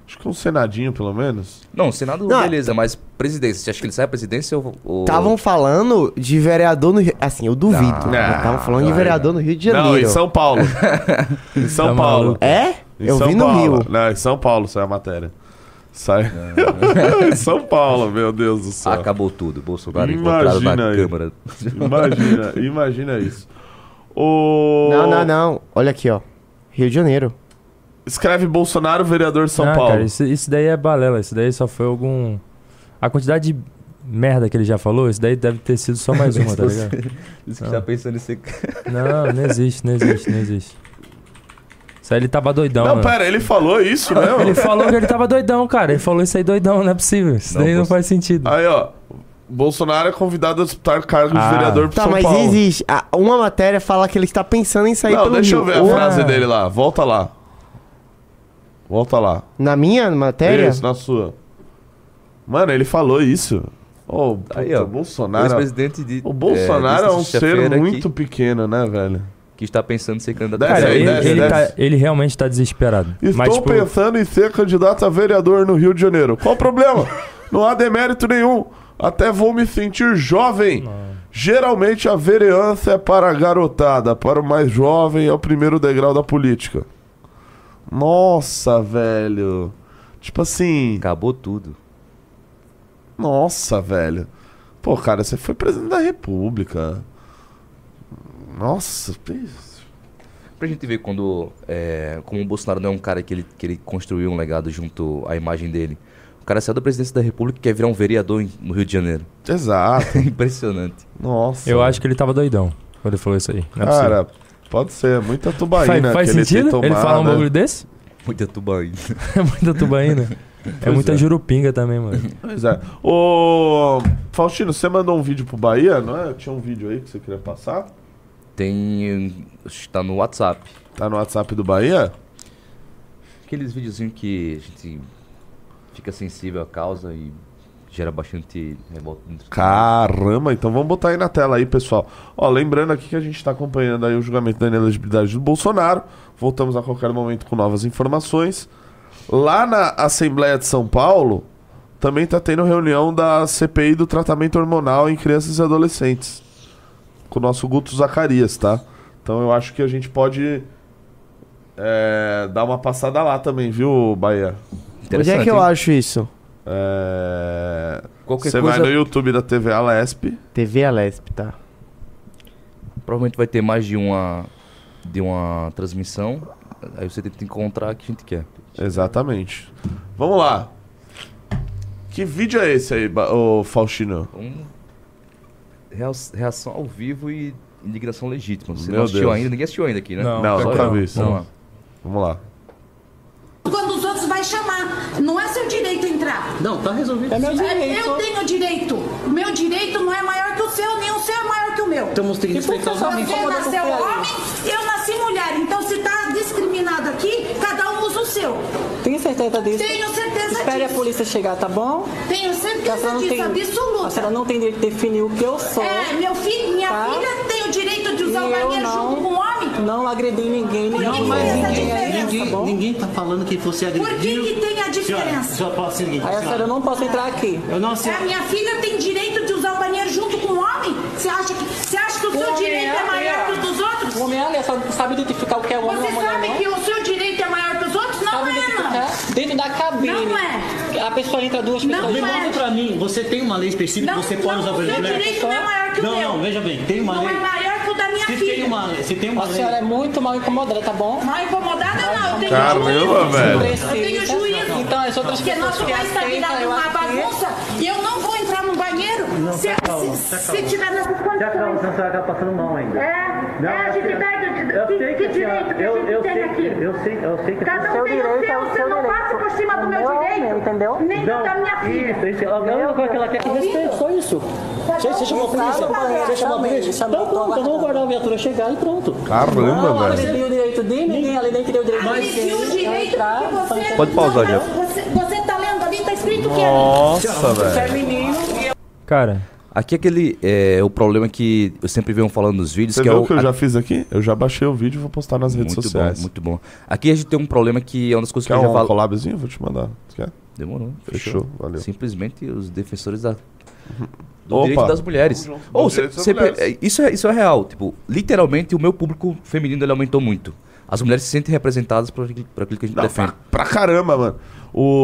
Acho que um senadinho, pelo menos. Não, senado, não, beleza, mas presidência. Você acha que ele sai a presidência ou... Estavam falando de vereador no Rio... Assim, eu duvido. Estavam falando de vereador no Rio de Janeiro. Não, em São Paulo. Em São Paulo. É? Em eu São vi no Paulo. Rio. Não, em São Paulo sai a matéria. Sai. Em São Paulo, meu Deus do céu. Acabou tudo. Bolsonaro encontrado na Câmara. Imagina isso. O... Não. Olha aqui, ó. Rio de Janeiro. Escreve Bolsonaro, vereador de São Paulo. Cara, isso daí é balela. Isso daí só foi algum... A quantidade de merda que ele já falou, isso daí deve ter sido só mais uma, tá ligado? Isso que tá pensando em ser... Não existe. Isso aí ele tava doidão. Não, pera, ele falou isso mesmo? Ele falou que ele tava doidão, cara. Ele falou isso aí doidão, não é possível. Isso daí não faz sentido. Aí, ó. Bolsonaro é convidado a disputar cargo de vereador pro São Paulo. Tá, mas existe. Uma matéria fala que ele tá pensando em sair pelo Rio. Não, deixa eu ver a frase dele lá. Volta lá. Volta lá. Na minha matéria? Isso, na sua. Mano, ele falou isso. Oh, puta, aí, ó, Bolsonaro, o Bolsonaro é um ser muito pequeno, né, velho? Que está pensando em ser candidato a vereador. Ele realmente está desesperado. Estou pensando em ser candidato a vereador no Rio de Janeiro. Qual o problema? Não há demérito nenhum. Até vou me sentir jovem. Não. Geralmente a vereança é para a garotada. Para o mais jovem é o primeiro degrau da política. Nossa, velho. Tipo assim... Acabou tudo. Nossa, velho. Pô, cara, você foi presidente da República. Nossa. Pra gente ver quando... como o Bolsonaro não é um cara que ele construiu um legado junto à imagem dele. O cara saiu da presidência da República e quer virar um vereador no Rio de Janeiro. Exato. Impressionante. Nossa. Eu acho que ele tava doidão quando ele falou isso aí. Não é cara... possível. Pode ser, muita tubaína. Faz sentido? Ele fala um bagulho desse? Muita tubaína. É muita jurupinga também, mano. Pois é. Ô, Faustino, você mandou um vídeo pro Bahia, não é? Tinha um vídeo aí que você queria passar? Tem. Tá no WhatsApp. Tá no WhatsApp do Bahia? Aqueles videozinhos que a gente fica sensível à causa e gera bastante revolta. Caramba, então vamos botar aí na tela aí, pessoal. Ó, lembrando aqui que a gente está acompanhando aí o julgamento da inelegibilidade do Bolsonaro. Voltamos a qualquer momento com novas informações. Lá na Assembleia de São Paulo, também está tendo reunião da CPI do tratamento hormonal em crianças e adolescentes. Com o nosso Guto Zacarias, tá? Então eu acho que a gente pode dar uma passada lá também, viu, Bahia? Onde é que eu acho isso? Você vai no YouTube da TV Alesp. TV Alesp, tá. Provavelmente vai ter mais de uma transmissão. Aí você tem que encontrar o que a gente quer. Exatamente. Vamos lá. Que vídeo é esse aí, Faustino? Reação ao vivo e indignação legítima. Você não assistiu ainda? Ninguém assistiu ainda aqui, né? Não, nunca vi isso. Vamos lá. Quando os outros vai chamar, não é seu direito entrar. Não, tá resolvido. É meu direito. Eu tenho direito. O meu direito não é maior que o seu, nem o seu é maior que o meu. Estamos tendo que respeitar os homens. Você nasceu homem, eu nasci mulher. Então se tá discriminado aqui, cada um usa o seu. Tem certeza disso? Tenho certeza disso. Espere a polícia chegar, tá bom? Tenho certeza disso, absoluta. A senhora não tem direito de definir o que eu sou. É, meu filho, minha filha tem o direito de usar o banheiro junto com o homem. Não agredi ninguém, ninguém tá falando que você agrediu. Por que tem a diferença? Senhora, posso seguir, aí a senhora, eu não posso entrar aqui. Eu não sei. A minha filha tem direito de usar o banheiro junto com o homem? Você acha que o seu direito é maior que o dos outros? O homem, a senhora sabe identificar o que é o homem. Você sabe que o seu direito é maior que os outros? Não sabe dentro da cabine. Não é. A pessoa entra duas pessoas. Me mostra pra mim, você tem uma lei específica que você pode usar o banheiro. O seu direito não é maior que o meu. Não, veja bem, tem uma lei. Não é maior que o da minha filha. A senhora é muito mal incomodada, tá bom? Mal incomodada não, eu tenho juízo. Eu tenho juízo. Então, as outras porque nosso país tá virado uma bagunça e eu não vou entrar no banheiro se tiver nessa condição. Já calma, você tá passando mal ainda. É a atividade de direito que a gente tem aqui. Eu sei que é o seu direito. Cada um tem o seu, você não passa por cima do meu direito, entendeu? Nem da minha filha. Isso, a única coisa que ela quer é que respeite, só isso. Você chamou a polícia? Você chamou a polícia? Então pronto, então vamos guardar a viatura chegar e pronto. Caramba, velho. Ela tem o direito de ninguém, ela nem queria o direito de... Pode pausar, Jeff. Você tá lendo ali, tá escrito o que é? Nossa, velho. Cara... Aqui aquele, o problema que eu sempre venho falando nos vídeos... Você que viu o que eu já fiz aqui? Eu já baixei o vídeo e vou postar nas redes sociais. Muito bom, muito bom. Aqui a gente tem um problema que é uma das coisas que eu já falo... Quer um collabzinho? Vou te mandar. Você quer? Demorou. Fechou, valeu. Simplesmente os defensores da... do direito das mulheres. Ou isso é real. Tipo, literalmente o meu público feminino ele aumentou muito. As mulheres se sentem representadas por aquilo que a gente defende. Pra caramba, mano.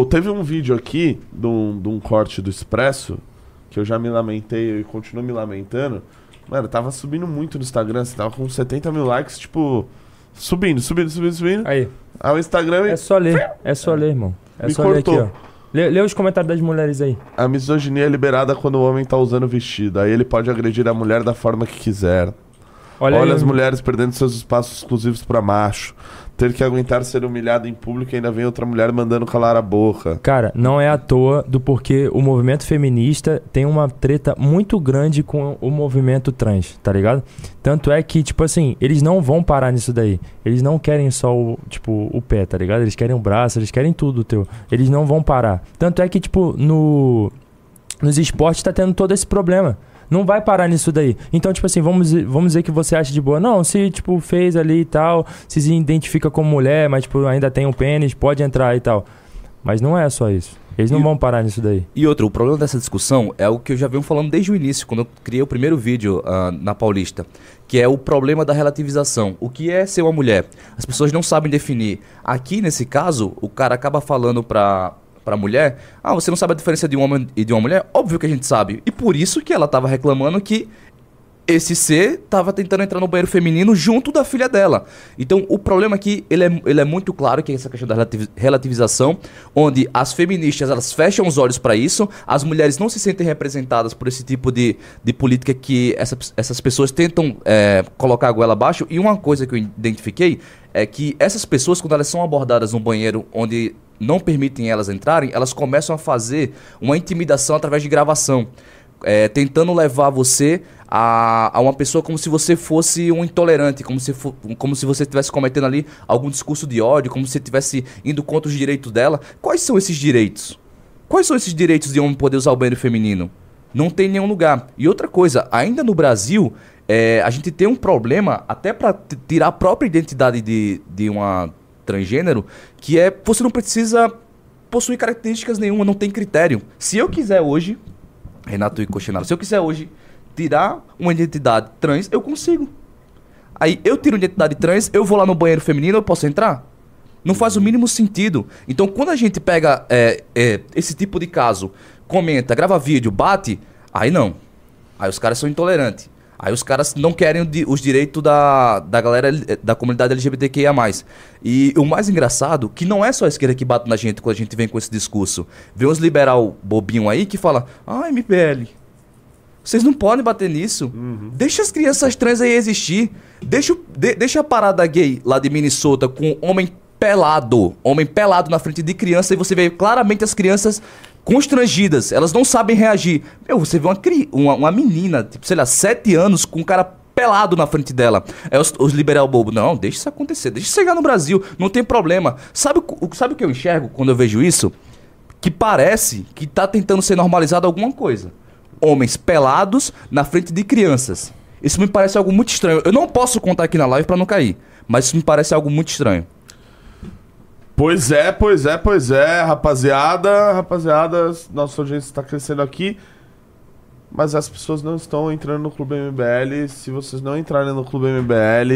Teve um vídeo aqui de um corte do Expresso... que eu já me lamentei e continuo me lamentando. Mano, tava subindo muito no Instagram. Você tava com 70 mil likes, tipo... Subindo. Aí o Instagram... É só ler, irmão. É só ler aqui, ó. Lê os comentários das mulheres aí. A misoginia é liberada quando o homem tá usando vestido. Aí ele pode agredir a mulher da forma que quiser. Olha aí, as mulheres perdendo seus espaços exclusivos pra macho. Ter que aguentar ser humilhado em público e ainda vem outra mulher mandando calar a boca. Cara, não é à toa do porquê o movimento feminista tem uma treta muito grande com o movimento trans, tá ligado? Tanto é que, tipo assim, eles não vão parar nisso daí. Eles não querem só o pé, tá ligado? Eles querem o braço, eles querem tudo teu. Eles não vão parar. Tanto é que, tipo, nos esportes tá tendo todo esse problema. Não vai parar nisso daí. Então, tipo assim, vamos dizer que você acha de boa. Não, se, tipo, fez ali e tal, se identifica como mulher, mas, tipo, ainda tem um pênis, pode entrar e tal. Mas não é só isso. Eles não vão parar nisso daí. E outro, o problema dessa discussão é o que eu já venho falando desde o início, quando eu criei o primeiro vídeo na Paulista, que é o problema da relativização. O que é ser uma mulher? As pessoas não sabem definir. Aqui, nesse caso, o cara acaba falando pra mulher, você não sabe a diferença de um homem e de uma mulher? Óbvio que a gente sabe. E por isso que ela tava reclamando que esse ser tava tentando entrar no banheiro feminino junto da filha dela. Então, o problema aqui, ele é muito claro, que é essa questão da relativização, onde as feministas, elas fecham os olhos para isso, as mulheres não se sentem representadas por esse tipo de política que essas pessoas tentam colocar a goela abaixo. E uma coisa que eu identifiquei é que essas pessoas, quando elas são abordadas num banheiro onde... não permitem elas entrarem, elas começam a fazer uma intimidação através de gravação, tentando levar você a uma pessoa como se você fosse um intolerante, como se você estivesse cometendo ali algum discurso de ódio, como se você estivesse indo contra os direitos dela. Quais são esses direitos? Quais são esses direitos de homem poder usar o banheiro feminino? Não tem nenhum lugar. E outra coisa, ainda no Brasil, a gente tem um problema até para tirar a própria identidade de uma... transgênero, que é, você não precisa possuir características nenhuma, não tem critério. Se eu quiser hoje, Renato e Cochinaro, se eu quiser hoje tirar uma identidade trans, eu consigo. Aí eu tiro identidade trans, eu vou lá no banheiro feminino, eu posso entrar? Não faz o mínimo sentido. Então quando a gente pega esse tipo de caso, comenta, grava vídeo, bate, aí não. Aí os caras são intolerantes. Aí os caras não querem os direitos da galera da comunidade LGBTQIA+. E o mais engraçado, que não é só a esquerda que bate na gente quando a gente vem com esse discurso. Vem uns liberal bobinho aí que fala, MPL, vocês não podem bater nisso. Deixa as crianças trans aí existir. Deixa a parada gay lá de Minnesota com homem pelado na frente de criança, e você vê claramente as crianças... constrangidas, elas não sabem reagir. Você vê uma menina, tipo, sei lá, 7 anos, com um cara pelado na frente dela. É os liberal bobo. Não, deixa isso acontecer, deixa isso chegar no Brasil, não tem problema. Sabe o que eu enxergo quando eu vejo isso? Que parece que tá tentando ser normalizado alguma coisa. Homens pelados na frente de crianças. Isso me parece algo muito estranho. Eu não posso contar aqui na live pra não cair, mas isso me parece algo muito estranho. Pois é, rapaziada, nossa audiência está crescendo aqui, mas as pessoas não estão entrando no Clube MBL. Se vocês não entrarem no Clube MBL,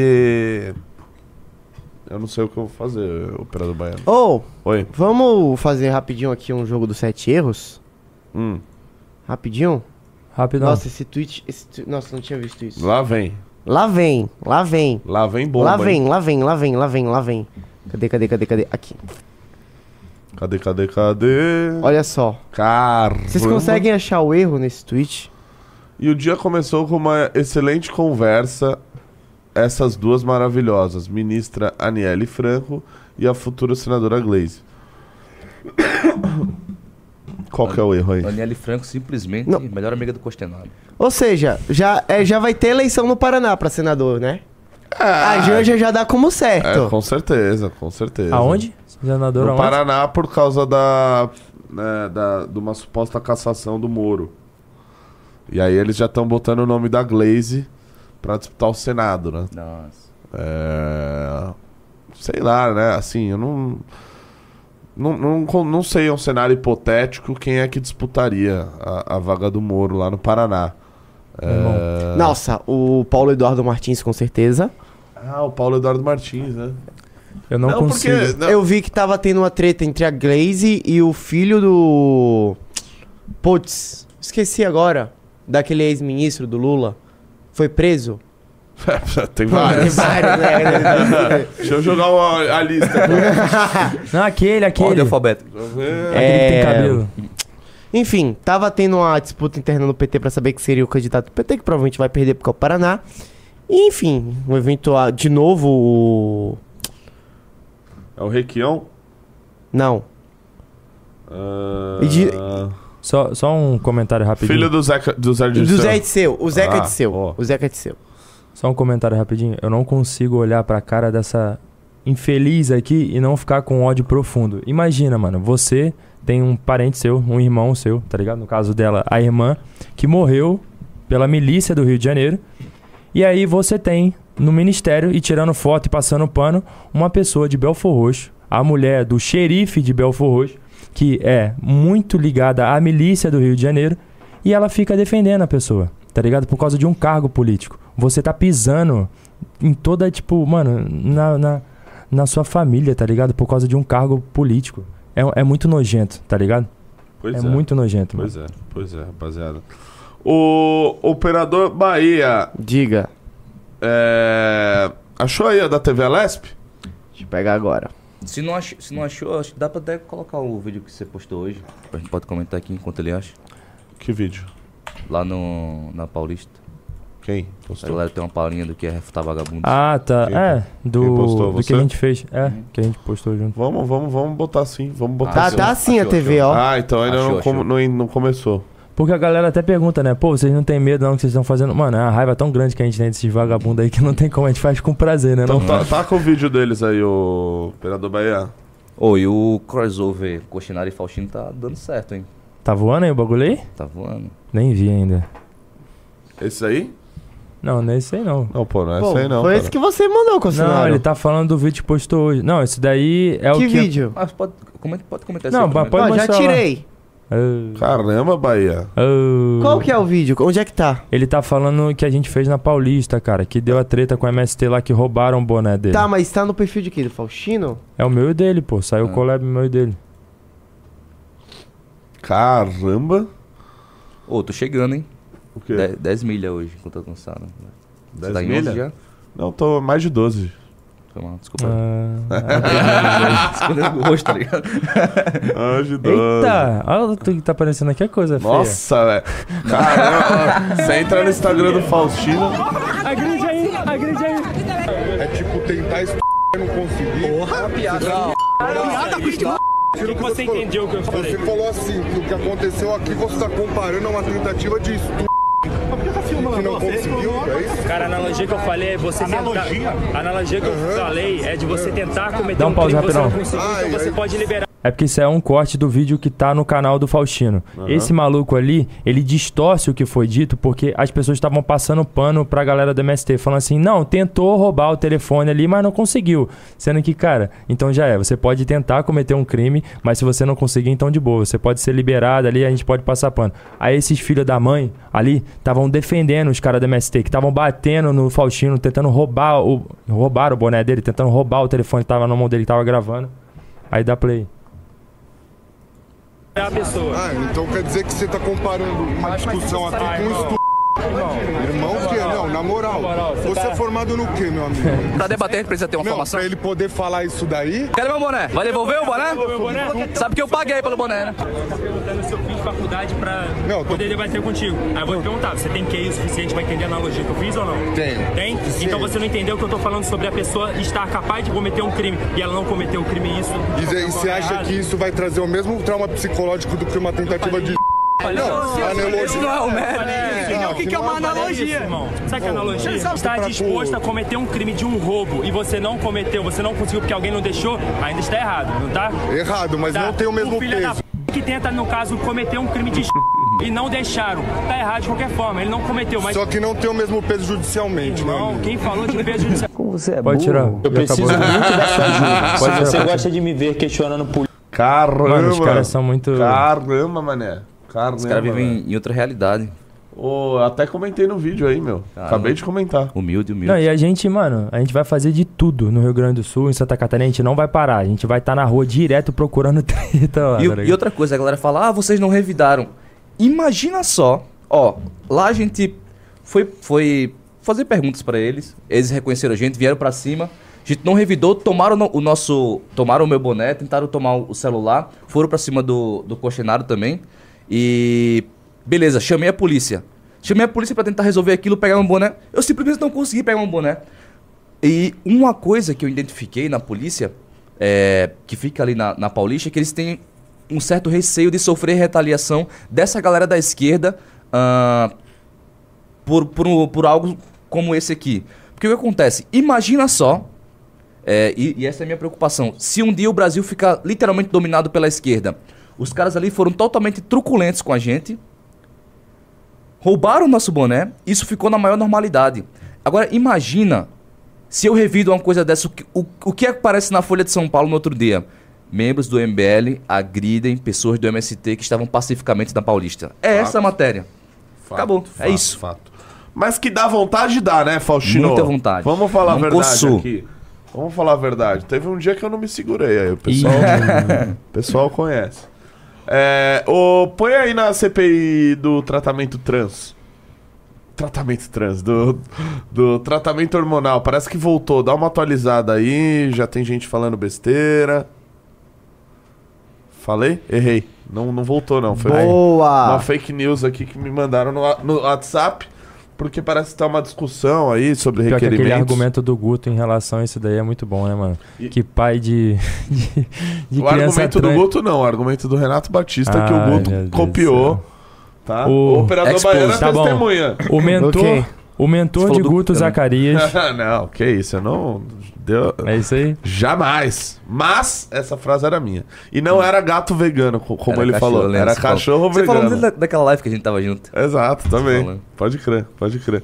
eu não sei o que eu vou fazer, Operador Baiano. Oi. Vamos fazer rapidinho aqui um jogo dos 7 erros? Rapidinho? Rapidão. Nossa, esse tweet, nossa, não tinha visto isso. Lá vem. Lá vem bomba. Cadê? Aqui. Cadê? Olha só. Caramba. Vocês conseguem achar o erro nesse tweet? E o dia começou com uma excelente conversa. Essas duas maravilhosas, ministra Aniele Franco e a futura senadora Gleisi. Qual que é o erro aí? Daniele Franco, simplesmente, não. Melhor amiga do Costenaro. Ou seja, já vai ter eleição no Paraná pra senador, né? A Janja já dá como certo. É, com certeza, com certeza. Aonde? Senador, no aonde? Paraná, por causa de uma suposta cassação do Moro. E aí eles já estão botando o nome da Glaze pra disputar o Senado, né? Nossa. É... Sei lá, né? Assim, eu não sei, é um cenário hipotético, quem é que disputaria a vaga do Moro lá no Paraná. É... Nossa, o Paulo Eduardo Martins, com certeza. Ah, o Paulo Eduardo Martins, né? Eu não consigo. Porque, não... Eu vi que tava tendo uma treta entre a Glaze e o filho do... Putz, esqueci agora. Daquele ex-ministro do Lula. Foi preso. Tem vários. Tem vários, né? Deixa eu jogar a lista. Não, aquele. Ordem alfabética. Aquele que tem cabelo. Enfim, tava tendo uma disputa interna no PT pra saber que seria o candidato do PT, que provavelmente vai perder porque é o Paraná. E, enfim, um evento de novo. É o Requião? Não. Só um comentário rapidinho. Filho do Zeca Dirceu. O Zeca Dirceu. O Zeca Dirceu. Só um comentário rapidinho. Eu não consigo olhar pra cara dessa infeliz aqui e não ficar com ódio profundo. Imagina, mano, você tem um parente seu, um irmão seu, tá ligado? No caso dela, a irmã, que morreu pela milícia do Rio de Janeiro. E aí você tem, no ministério, e tirando foto e passando pano, uma pessoa de Belford Roxo, a mulher do xerife de Belford Roxo, que é muito ligada à milícia do Rio de Janeiro, e ela fica defendendo a pessoa, tá ligado? Por causa de um cargo político. Você tá pisando em toda, tipo, mano, na sua família, tá ligado? Por causa de um cargo político. É muito nojento, tá ligado? Pois é. É muito nojento, mano. Pois é, rapaziada. O Operador Bahia... Diga. Achou aí a da TV Alesp? Deixa eu pegar agora. Se não achou, acho que dá pra até colocar o vídeo que você postou hoje. A gente pode comentar aqui enquanto ele acha. Que vídeo? Lá na Paulista. Quem postou? A galera tem uma palhinha do que é refutar vagabundo. Ah, tá. Quem, quem postou, do que a gente fez. Que a gente postou junto. Vamos botar sim. Vamos botar sim. Tá sim a TV, ó. Ah, então ainda não começou. Porque a galera até pergunta, né? Pô, vocês não tem medo não que vocês estão fazendo? Mano, é uma raiva tão grande que a gente tem desses vagabundos aí que não tem como. A gente faz com prazer, né? Então tá com o vídeo deles aí, o Operador Bahia. E o crossover Costenaro e Faustino tá dando certo, hein? Tá voando aí o bagulho aí? Tá voando. Nem vi ainda. Esse aí? Não, não é esse aí não. Não, pô, não é esse aí não. Foi cara. Esse que você mandou, Costenaro. Não, ele tá falando do vídeo que postou hoje. Não, esse daí é que vídeo? Ah, como é que pode comentar esse? Não, pode mostrar. Já tirei. Caramba, Bahia. Qual que é o vídeo? Onde é que tá? Ele tá falando que a gente fez na Paulista, cara. Que deu a treta com o MST lá, que roubaram o boné dele. Tá, mas tá no perfil de quem? Do Faustino? É o meu e dele, pô. Saiu o collab meu e dele. Caramba. Tô chegando, hein? O quê? 10 milhas hoje, quanto eu cansado. 10 tá milhas? Já? Não, tô mais de 12. Desculpa. Escondeu o rosto, tá ligado? Eita, olha o que tá aparecendo aqui, é coisa feia. Nossa, velho. Caramba, você entra no Instagram do Faustino. Agride aí, agride aí. É tipo tentar e não conseguir. Porra, piada. Piada, piada. Você entendeu o que eu falei? Você falou assim, que o que aconteceu aqui você tá comparando a uma tentativa de estupro. Você não conseguiu, é isso? Cara, a analogia que eu falei é você tentar... A analogia que eu falei é de você tentar cometer um crime que você não conseguiu, então você pode liberar... É porque isso é um corte do vídeo que tá no canal do Faustino. Esse maluco ali, ele distorce o que foi dito porque as pessoas estavam passando pano pra galera do MST, falando assim, não, tentou roubar o telefone ali, mas não conseguiu. Sendo que, cara, então já é, você pode tentar cometer um crime, mas se você não conseguir, então de boa, você pode ser liberado ali, a gente pode passar pano. Aí esses filhos da mãe ali estavam defendendo os caras do MST, que estavam batendo no Faustino, tentando roubar o boné dele, tentando roubar o telefone que tava na mão dele, que tava gravando. Aí dá play. É a pessoa. Então quer dizer que você tá comparando uma discussão aqui com um estupro Irmão o quê? Não, na moral. Você é formado no quê, meu amigo? Pra debater precisa ter uma formação. Pra ele poder falar isso daí. Cadê meu boné? Vai devolver o boné? Sabe que eu paguei pelo boné, né? Você tá perguntando se eu fiz faculdade pra poder debater contigo. Aí eu vou te perguntar, você tem QI o suficiente pra entender a analogia que eu fiz ou não? Tem? Então você não entendeu que eu tô falando sobre a pessoa estar capaz de cometer um crime e ela não cometeu o crime, isso. E você acha que isso vai trazer o mesmo trauma psicológico do que uma tentativa de... Não, o que é uma analogia? Sabe que é analogia? Está disposto a cometer um crime de um roubo e você não cometeu, você não conseguiu porque alguém não deixou, ainda está errado, não tá? Errado, mas não tem o mesmo peso. Que tenta, no caso, cometer um crime de e não deixaram. Tá errado de qualquer forma, ele não cometeu, mas... Só que não tem o mesmo peso judicialmente, não. Não, quem falou de peso judicial? Como você é burro? Pode tirar. Eu preciso muito da sua ajuda. Se você gosta de me ver questionando polícia... Caramba! Mano, os caras são muito... Caramba, mané. Caramba, os caras vivem em outra realidade. Oh, até comentei no vídeo aí, meu. Caramba. Acabei de comentar. Humilde, humilde. Não, e a gente, mano, a gente vai fazer de tudo no Rio Grande do Sul, em Santa Catarina. A gente não vai parar. A gente vai estar na rua direto procurando treta lá. E outra coisa, a galera fala, ah, vocês não revidaram. Imagina só, ó, lá a gente foi fazer perguntas pra eles. Eles reconheceram a gente, vieram pra cima. A gente não revidou, tomaram o nosso... Tomaram o meu boné, tentaram tomar o celular. Foram pra cima do cochenário também. E... beleza, chamei a polícia. Chamei a polícia pra tentar resolver aquilo, pegar um boné. Eu simplesmente não consegui pegar um boné. E uma coisa que eu identifiquei na polícia, que fica ali na Paulista, é que eles têm um certo receio de sofrer retaliação dessa galera da esquerda por algo como esse aqui. Porque o que acontece? Imagina só... E essa é a minha preocupação. Se um dia o Brasil ficar literalmente dominado pela esquerda... Os caras ali foram totalmente truculentos com a gente. Roubaram o nosso boné. Isso ficou na maior normalidade. Agora, imagina se eu revido uma coisa dessa. O que aparece na Folha de São Paulo no outro dia? Membros do MBL agridem pessoas do MST que estavam pacificamente na Paulista. Essa a matéria. Fato, acabou. Fato, é isso. Fato. Mas que dá vontade, dá, né, Faustino? Muita vontade. Vamos falar a verdade aqui. Vamos falar a verdade. Teve um dia que eu não me segurei. Aí o pessoal, o pessoal conhece. Põe aí na CPI do tratamento trans. Tratamento trans, do tratamento hormonal. Parece que voltou. Dá uma atualizada aí. Já tem gente falando besteira. Falei? Errei. Não voltou, não. Foi boa! Uma fake news aqui que me mandaram no WhatsApp. Porque parece que tá uma discussão aí sobre requerimentos. Aquele argumento do Guto em relação a isso daí é muito bom, né, mano? E... que pai de o argumento do Guto não, o argumento do Renato Batista que o Guto copiou. Tá? O operador baiano tá testemunha. O mentor, okay. O mentor de Guto Zacarias. Não, que isso, eu não... Deu... É isso aí? Jamais. Mas essa frase era minha. E não era gato vegano, como era ele cachorro, falou. Era cachorro vegano. Você falou daquela live que a gente tava junto. Exato, também. Pode crer, pode crer.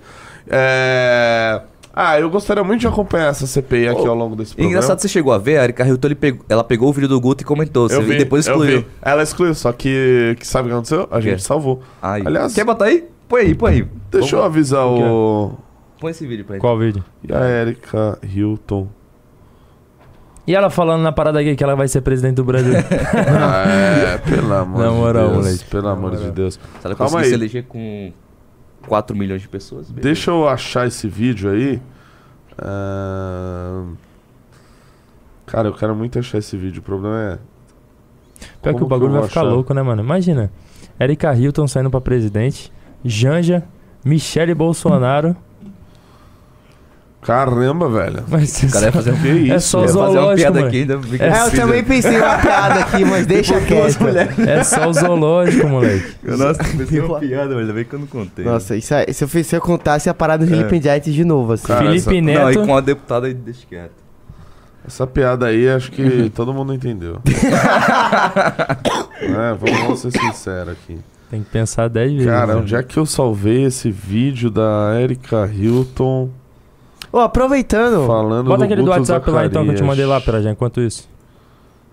Eu gostaria muito de acompanhar essa CPI aqui ao longo desse programa. Engraçado, você chegou a ver, a Erika Hilton, ela pegou o vídeo do Guto e comentou. Você viu, e depois excluiu. Ela excluiu, só que sabe o que aconteceu? A gente salvou. Aí. Aliás, quer botar aí? Põe aí, põe aí. Deixa eu avisar o... Põe esse vídeo pra ele. Qual vídeo? E a Erika Hilton. E ela falando na parada aqui que ela vai ser presidente do Brasil. Pelo amor de Deus. Moleque, pelo amor de Deus. Se ela conseguir se eleger com 4 milhões de pessoas... Beleza. Deixa eu achar esse vídeo aí. Cara, eu quero muito achar esse vídeo. O problema é... Pior que o bagulho vai ficar louco, né, mano? Imagina. Erika Hilton saindo pra presidente. Janja. Michele Bolsonaro... Caramba, velho. Mas o cara ia fazer um isso? É só zoológico, mano. Aqui, eu também pensei uma piada aqui, mas deixa quieto. É só o zoológico, moleque. Nossa, pensei uma piada, mas ainda bem que eu não contei. Nossa, isso aí, se eu contasse a parada do Felipe Indiaite de novo, assim. Cara, Felipe Neto... Não, e com a deputada aí, deixa quieto. Essa piada aí, acho que todo mundo entendeu. Vamos ser sinceros aqui. Tem que pensar 10 vezes. Cara, onde é que eu salvei esse vídeo da Erika Hilton... aproveitando... Falando bota aquele do WhatsApp Zacarias. Lá então, que eu te mandei lá, já enquanto isso.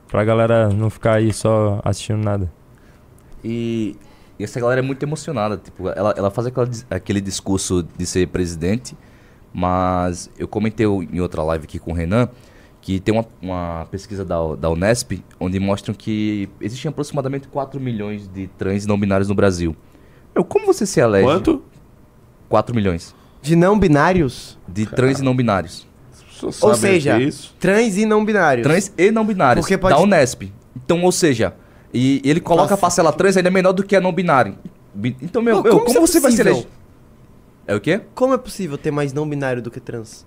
Pra galera não ficar aí só assistindo nada. E essa galera é muito emocionada. Tipo, ela faz aquele discurso de ser presidente, mas eu comentei em outra live aqui com o Renan, que tem uma pesquisa da Unesp, onde mostram que existem aproximadamente 4 milhões de trans não binários no Brasil. Como você se elege... Quanto? 4 milhões. De não binários? De trans e não binários. Ou seja, isso. Trans e não binários. Trans e não binários, pode... da Unesp. Então, ou seja, e ele coloca a parcela trans ainda menor do que a não binária. Então, meu, como você vai ser eleito? É o quê? Como é possível ter mais não binário do que trans?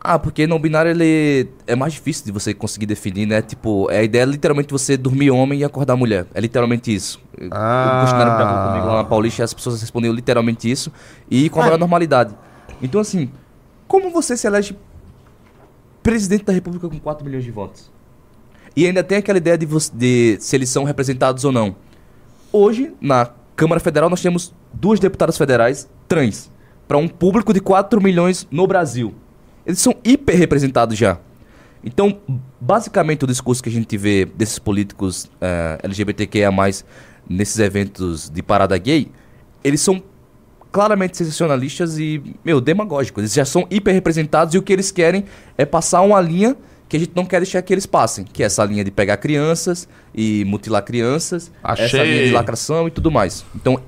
Ah, porque não binário ele é mais difícil de você conseguir definir, né? Tipo, a ideia é literalmente você dormir homem e acordar mulher. É literalmente isso. Ah. O questionário perguntou comigo lá na Paulista e as pessoas respondiam literalmente isso. E com a normalidade. Então, assim, como você se elege presidente da República com 4 milhões de votos? E ainda tem aquela ideia de se eles são representados ou não. Hoje, na Câmara Federal, nós temos 2 deputadas federais trans. Para um público de 4 milhões no Brasil. Eles são hiper-representados já. Então, basicamente, o discurso que a gente vê desses políticos LGBTQIA+, nesses eventos de parada gay, eles são claramente sensacionalistas e, meu, demagógicos. Eles já são hiper-representados e o que eles querem é passar uma linha que a gente não quer deixar que eles passem, que é essa linha de pegar crianças e mutilar crianças, essa linha de lacração e tudo mais. Então,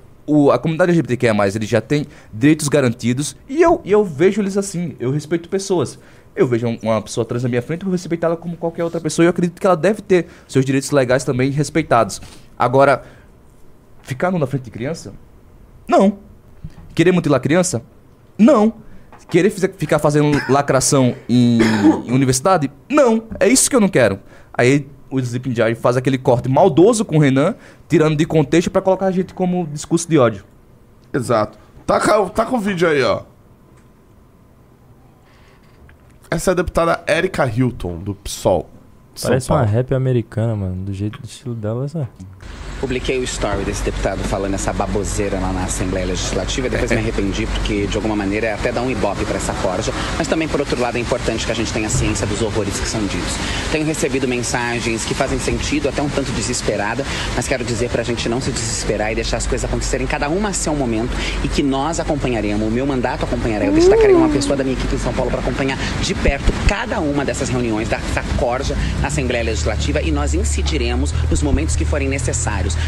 a comunidade LGBTQIA+, ele já tem direitos garantidos e eu vejo eles assim, eu respeito pessoas. Eu vejo uma pessoa trans na minha frente, eu vou respeitar ela como qualquer outra pessoa e eu acredito que ela deve ter seus direitos legais também respeitados. Agora, ficar nu na frente de criança? Não. Querer mutilar criança? Não. Querer ficar fazendo lacração em universidade? Não. É isso que eu não quero. Aí o Sleeping Giant faz aquele corte maldoso com o Renan, tirando de contexto pra colocar a gente como discurso de ódio. Exato. Tá com o vídeo aí, ó. Essa é a deputada Erika Hilton, do PSOL. Parece uma rap americana, mano. Do jeito do estilo dela, essa. Publiquei o story desse deputado falando essa baboseira lá na Assembleia Legislativa. Depois me arrependi, porque de alguma maneira até dá um ibope pra essa corja. Mas também, por outro lado, é importante que a gente tenha a ciência dos horrores que são ditos. Tenho recebido mensagens que fazem sentido, até um tanto desesperada. Mas quero dizer pra gente não se desesperar e deixar as coisas acontecerem, cada uma a seu momento. E que nós acompanharemos, o meu mandato acompanhará. Eu destacarei uma pessoa da minha equipe em São Paulo pra acompanhar de perto cada uma dessas reuniões, dessa corja na Assembleia Legislativa. E nós incidiremos nos momentos que forem necessários.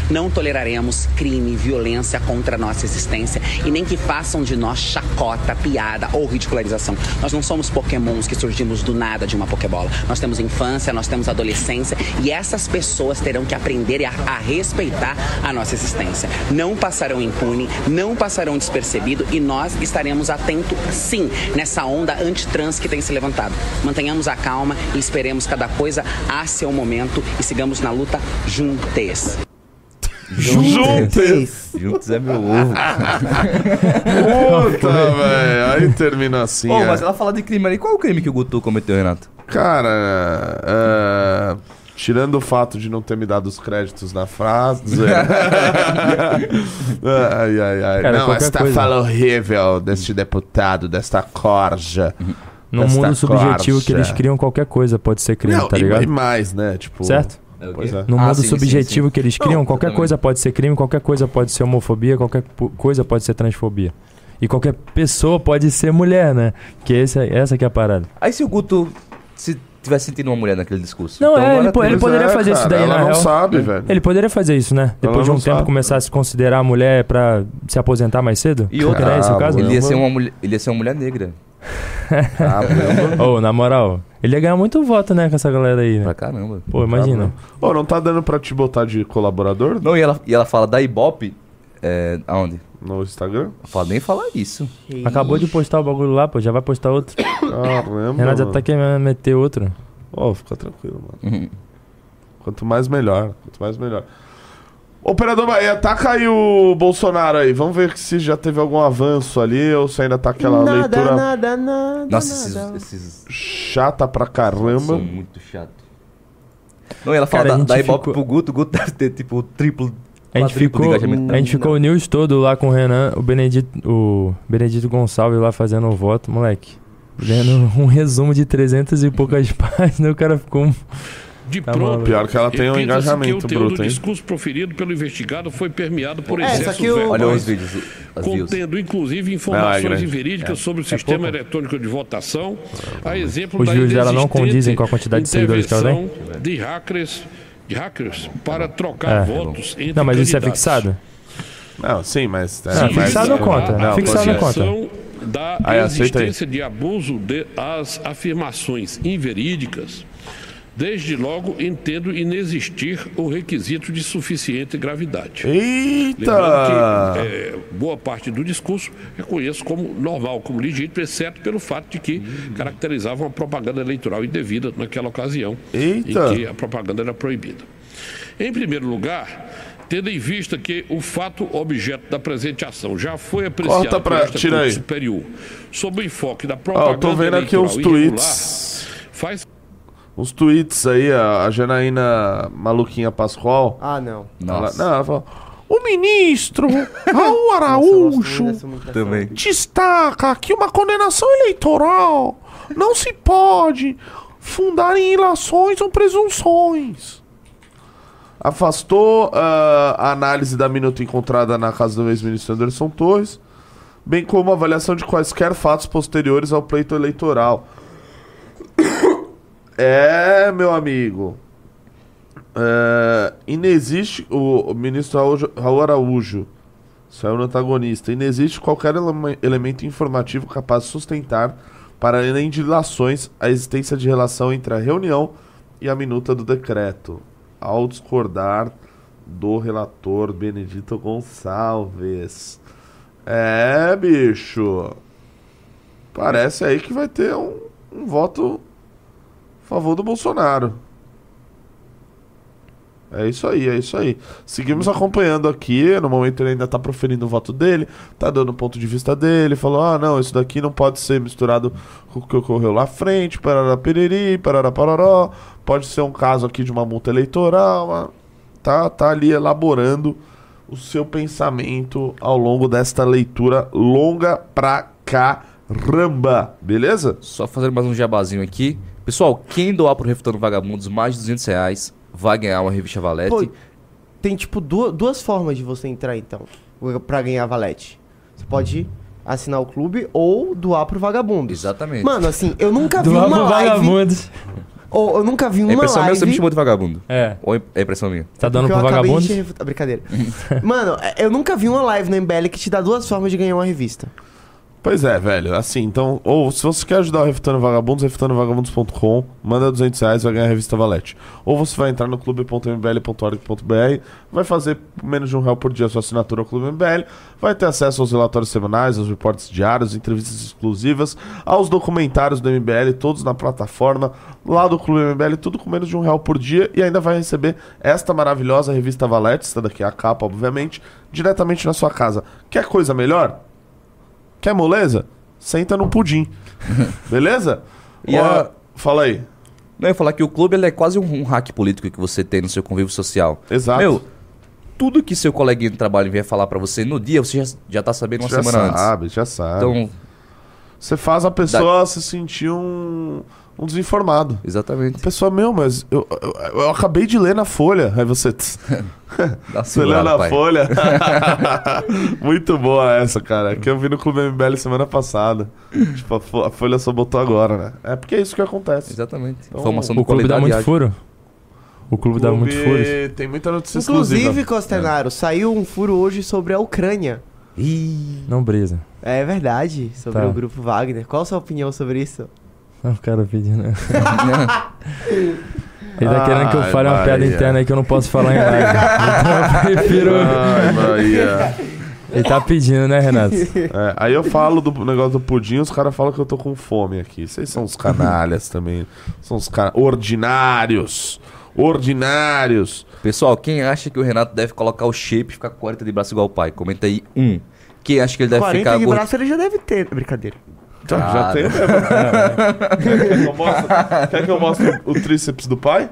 Não toleraremos crime, violência contra a nossa existência e nem que façam de nós chacota, piada ou ridicularização. Nós não somos pokémons que surgimos do nada de uma pokébola. Nós temos infância, nós temos adolescência e essas pessoas terão que aprender a respeitar a nossa existência. Não passarão impune, não passarão despercebido e nós estaremos atentos, sim, nessa onda antitrans que tem se levantado. Mantenhamos a calma e esperemos cada coisa a seu momento e sigamos na luta juntas. Juntos é meu ovo. Puta, velho. Aí termina assim. Pô, mas ela fala de crime ali. Qual é o crime que o Guto cometeu, Renato? Cara, tirando o fato de não ter me dado os créditos na frase. Ai. Cara, não, esta fala horrível deste deputado, desta corja. No mundo subjetivo que eles criam qualquer coisa pode ser crime, não, tá ligado? E mais, né? Tipo, certo? Pois é. No modo subjetivo que eles criam, qualquer coisa pode ser crime, qualquer coisa pode ser homofobia, qualquer coisa pode ser transfobia. E qualquer pessoa pode ser mulher, né? Que essa que é a parada. Aí se o Guto se tivesse sentido uma mulher naquele discurso... Não, então, ele poderia fazer isso daí, ela na real. Sabe, velho. Ele poderia fazer isso, né? Depois de um tempo começar a se considerar a mulher pra se aposentar mais cedo? E outra, né? Esse é o caso? Ele ia ser uma mulher negra. Ô, na moral... Ele ia ganhar muito voto, né, com essa galera aí, né? Pra caramba. Pô, imagina. Ô, não tá dando pra te botar de colaborador? Não, e ela fala da Ibope, aonde? No Instagram? Fala, nem falar isso. Ixi. Acabou de postar o bagulho lá, pô, já vai postar outro. Caramba, Renato já tá querendo meter outro. Ô, fica tranquilo, mano. Quanto mais melhor, quanto mais melhor. Operador Bahia, taca aí o Bolsonaro aí. Vamos ver se já teve algum avanço ali ou se ainda tá aquela leitura... Nada. Nossa, nada. Esses... Chata pra caramba. São muito chato. Não, ela fala da Ibope pro Guto, o Guto deve ter tipo o triplo... A gente ficou o news todo lá com o Renan, o Benedito Gonçalves lá fazendo o voto, moleque. Dando um resumo de 300 e poucas páginas, o cara ficou... De pronto, pior que ela tem um engajamento que o bruto, hein? O discurso proferido pelo investigado foi permeado por excessos verbais, contendo inclusive informações inverídicas sobre o sistema eletrônico de votação, a exemplo da intervenção de hackers para trocar votos entre candidatos. Não, mas isso é fixado? Não, sim, mas... É, sim, fixado não conta. Não, fixado não conta. Da existência de abuso de as afirmações inverídicas, desde logo entendo inexistir o requisito de suficiente gravidade. Eita! Lembrando que boa parte do discurso reconheço como normal, como legítimo, exceto pelo fato de que caracterizava uma propaganda eleitoral indevida naquela ocasião. Eita! Em que a propaganda era proibida. Em primeiro lugar, tendo em vista que o fato objeto da presente ação já foi apreciado pela Corte Superior sob o enfoque da propaganda eleitoral irregular, faz... Os tweets aí, a Janaína Maluquinha Pascoal... Ah, não. Nossa. Ela falou... O ministro Raul Araújo destaca que uma condenação eleitoral não se pode fundar em ilações ou presunções. Afastou a análise da minuta encontrada na casa do ex-ministro Anderson Torres, bem como a avaliação de quaisquer fatos posteriores ao pleito eleitoral. É, meu amigo. Inexiste... O ministro Raul Araújo saiu no antagonista. Inexiste qualquer elemento informativo capaz de sustentar, para além de ilações, a existência de relação entre a reunião e a minuta do decreto. Ao discordar do relator Benedito Gonçalves. É, bicho. Parece aí que vai ter um voto a favor do Bolsonaro. É isso aí, é isso aí. Seguimos acompanhando aqui. No momento ele ainda tá proferindo o voto dele, tá dando o ponto de vista dele, falou, não, isso daqui não pode ser misturado com o que ocorreu lá frente, parará piriri, parará pararó, pode ser um caso aqui de uma multa eleitoral. Tá ali elaborando o seu pensamento ao longo desta leitura longa pra caramba, beleza? Só fazendo mais um jabazinho aqui. Pessoal, quem doar pro Refutando Vagabundos mais de R$200... vai ganhar uma revista Valete. Pô, tem tipo duas formas de você entrar então, pra ganhar a Valete. Você pode assinar o clube ou doar pro Vagabundo. Exatamente. Mano, assim, eu nunca vi uma live... Ou eu nunca vi uma live... É impressão minha, você me chamou de vagabundo. É. Ou é impressão minha. Tá dando pro vagabundo? Brincadeira. Mano, eu nunca vi uma live no MBL que te dá duas formas de ganhar uma revista. Pois é, velho. Assim, então... Ou se você quer ajudar o Refutando Vagabundos, refutandovagabundos.com, manda R$200, vai ganhar a revista Valete. Ou você vai entrar no clube.mbl.org.br, vai fazer menos de R$1 por dia a sua assinatura ao Clube MBL, vai ter acesso aos relatórios semanais, aos reportes diários, entrevistas exclusivas, aos documentários do MBL, todos na plataforma, lá do Clube MBL, tudo com menos de R$1 por dia, e ainda vai receber esta maravilhosa revista Valete, esta daqui é a capa, obviamente, diretamente na sua casa. Quer coisa melhor? Quer moleza? Senta no pudim. Beleza? E fala aí. Não, eu ia falar que o clube ele é quase um hack político que você tem no seu convívio social. Exato. Meu, tudo que seu coleguinha de trabalho vier falar pra você no dia, você já tá sabendo uma semana antes. Já sabe. Então, você faz a pessoa se sentir um desinformado. Exatamente. A pessoa, mas eu acabei de ler na Folha. Aí você... Você leu na Folha? Muito boa essa, cara. Que eu vi no Clube MBL semana passada. Tipo, a Folha só botou agora, né? É porque é isso que acontece. Exatamente. Então, informação do clube dá muito furo. O clube dá muito furo. Tem muita notícia exclusiva. Inclusive, Costenaro, saiu um furo hoje sobre a Ucrânia. Ih, não brisa. É verdade, sobre o grupo Wagner. Qual a sua opinião sobre isso? Não, cara, pedindo. Ele tá querendo que eu fale uma piada interna aí que eu não posso falar em live. Então eu prefiro. Ele tá pedindo, né, Renato? Aí eu falo do negócio do pudim, os caras falam que eu tô com fome aqui. Vocês são uns canalhas também. São uns caras ordinários. Pessoal, quem acha que o Renato deve colocar o shape e ficar 40 de braço igual o pai? Comenta aí um. Quem acha que ele deve ficar... 40 de braço ele já deve ter. Brincadeira. Então, já tem. Quer que eu mostre o tríceps do pai?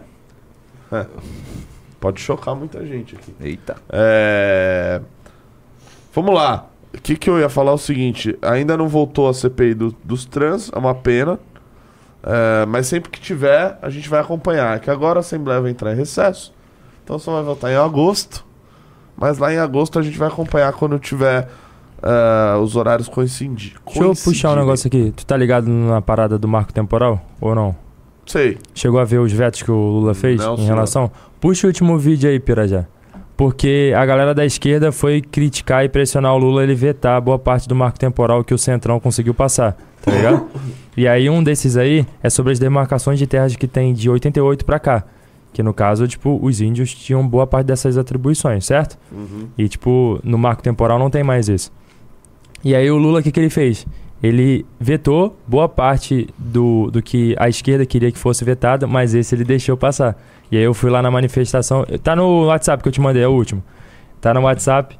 Pode chocar muita gente aqui. Eita. Vamos lá. O que eu ia falar é o seguinte. Ainda não voltou a CPI dos trans. É uma pena. Mas sempre que tiver, a gente vai acompanhar. É que agora a Assembleia vai entrar em recesso. Então só vai voltar em agosto. Mas lá em agosto a gente vai acompanhar quando tiver... os horários coincidem. Deixa eu puxar um negócio aqui. Tu tá ligado na parada do marco temporal ou não? Sei. Chegou a ver os vetos que o Lula fez em relação? Puxa o último vídeo aí, Pirajá. porque a galera da esquerda foi criticar e pressionar o Lula, ele vetar boa parte do marco temporal que o Centrão conseguiu passar, tá ligado? E aí um desses aí é sobre as demarcações de terras que tem de 88 pra cá. Que no caso, tipo, os índios tinham boa parte dessas atribuições, certo? Uhum. E tipo, no marco temporal não tem mais isso. E aí o Lula, o que ele fez? Ele vetou boa parte do que a esquerda queria que fosse vetado, mas esse ele deixou passar. E aí eu fui lá na manifestação, tá no WhatsApp que eu te mandei, é o último. Tá no WhatsApp,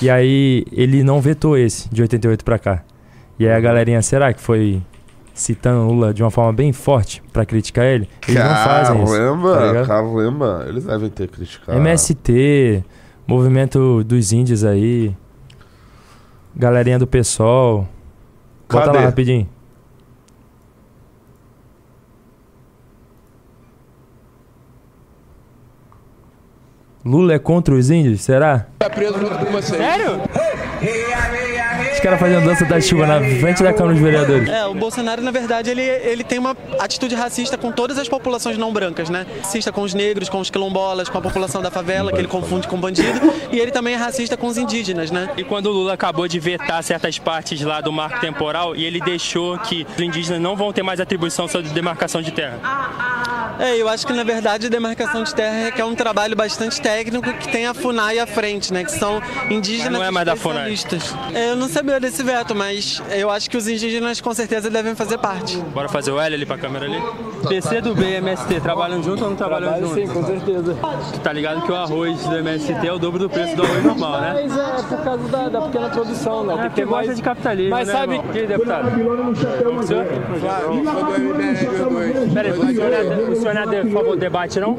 e aí ele não vetou esse, de 88 pra cá. E aí a galerinha, será que foi citando Lula de uma forma bem forte pra criticar ele? Eles não fazem isso. Caramba, eles devem ter criticado. MST, movimento dos índios aí, galerinha do PSOL. Cadê? Bota lá rapidinho. Lula é contra os índios? Será? Tá preso junto com você. Sério? Os caras fazendo dança da chuva na frente da Câmara dos Vereadores. É, o Bolsonaro, na verdade, ele tem uma atitude racista com todas as populações não brancas, né? Racista com os negros, com os quilombolas, com a população da favela, que ele confunde com bandido. E ele também é racista com os indígenas, né? E quando o Lula acabou de vetar certas partes lá do marco temporal, e ele deixou que os indígenas não vão ter mais atribuição sobre demarcação de terra. É, eu acho que, na verdade, a demarcação de terra requer um trabalho bastante técnico que tem a FUNAI à frente, né? Que são indígenas não é mais da FUNAI. Eu não sabia desse veto, mas eu acho que os indígenas com certeza devem fazer parte. Bora fazer o L ali pra câmera ali? PC do B e MST, trabalham junto ou não trabalham junto? Sim, com certeza. Tu tá ligado que o arroz do MST é o dobro do preço do arroz normal, né? Mas é por causa da pequena produção, né? É, tem que ter mais de capitalismo, mas né, sabe que deputado? O senhor? Peraí, o senhor não é a favor do debate, não?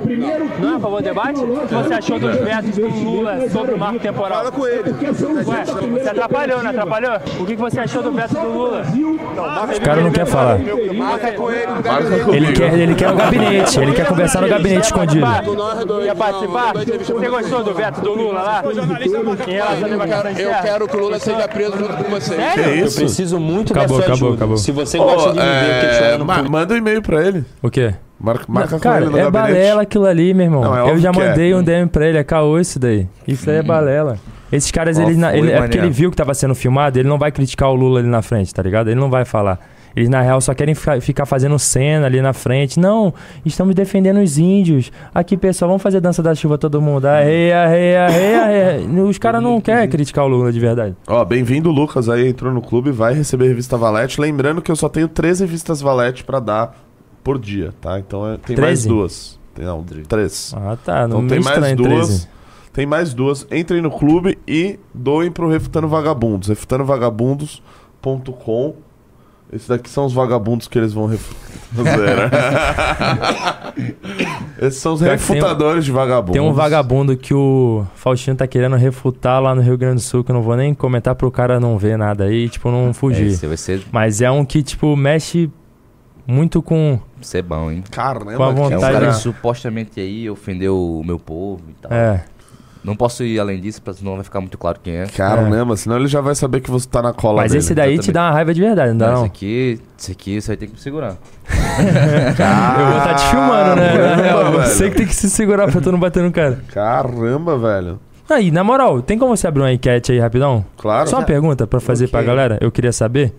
Não é a favor do debate? O que você achou dos vetos do Lula sobre o marco temporal? Fala com ele. Ué, você atrapalhou, não atrapalhou? O que você achou do veto do Lula? Os caras não querem falar. Marca com ele. Ele quer o gabinete, ele quer conversar no gabinete escondido. Quer participar? Você gostou do veto do Lula lá? Eu quero que o Lula seja preso junto com você. Sério? Eu preciso muito da sua ajuda. Se você gosta de me ver questionando... Manda um e-mail pra ele. O quê? Marca cara, é balela aquilo ali, meu irmão. Não, eu já mandei um DM pra ele, é caô isso daí. Isso aí é balela. Esses caras, é porque ele viu que tava sendo filmado, ele não vai criticar o Lula ali na frente, tá ligado? Ele não vai falar. Eles, na real, só querem ficar fazendo cena ali na frente. Não, estamos defendendo os índios. Aqui, pessoal, vamos fazer dança da chuva todo mundo. Arreia. Os caras não querem criticar o Lula de verdade. Ó, bem-vindo, Lucas. Aí entrou no clube, vai receber a revista Valete. Lembrando que eu só tenho 3 revistas Valete pra dar por dia, tá? Então tem 13? Mais 2. Não, 3. Ah, tá. Não então, tem mais 2. 13. Tem mais 2. Entrem no clube e doem pro Refutando Vagabundos. refutandovagandos.com. Esses daqui são os vagabundos que eles vão refutar. Esses são os refutadores de vagabundos. Tem um vagabundo que o Faustino tá querendo refutar lá no Rio Grande do Sul, que eu não vou nem comentar pro cara não ver nada aí, tipo, não fugir. Esse vai ser... Mas é um que, tipo, mexe muito com... Isso é bom, hein? Caramba, com a vontade. É um cara que supostamente aí ofendeu o meu povo e tal. É. Não posso ir além disso, senão vai ficar muito claro quem é. Caramba, senão ele já vai saber que você tá na cola dele. Mas esse daí te dá uma raiva de verdade, não dá não? Isso aí tem que me segurar. Eu vou estar te filmando, né? Eu sei que tem que se segurar pra tu não bater no cara. Caramba, velho. Aí, na moral, tem como você abrir uma enquete aí rapidão? Claro. Só uma pergunta pra fazer pra galera, eu queria saber.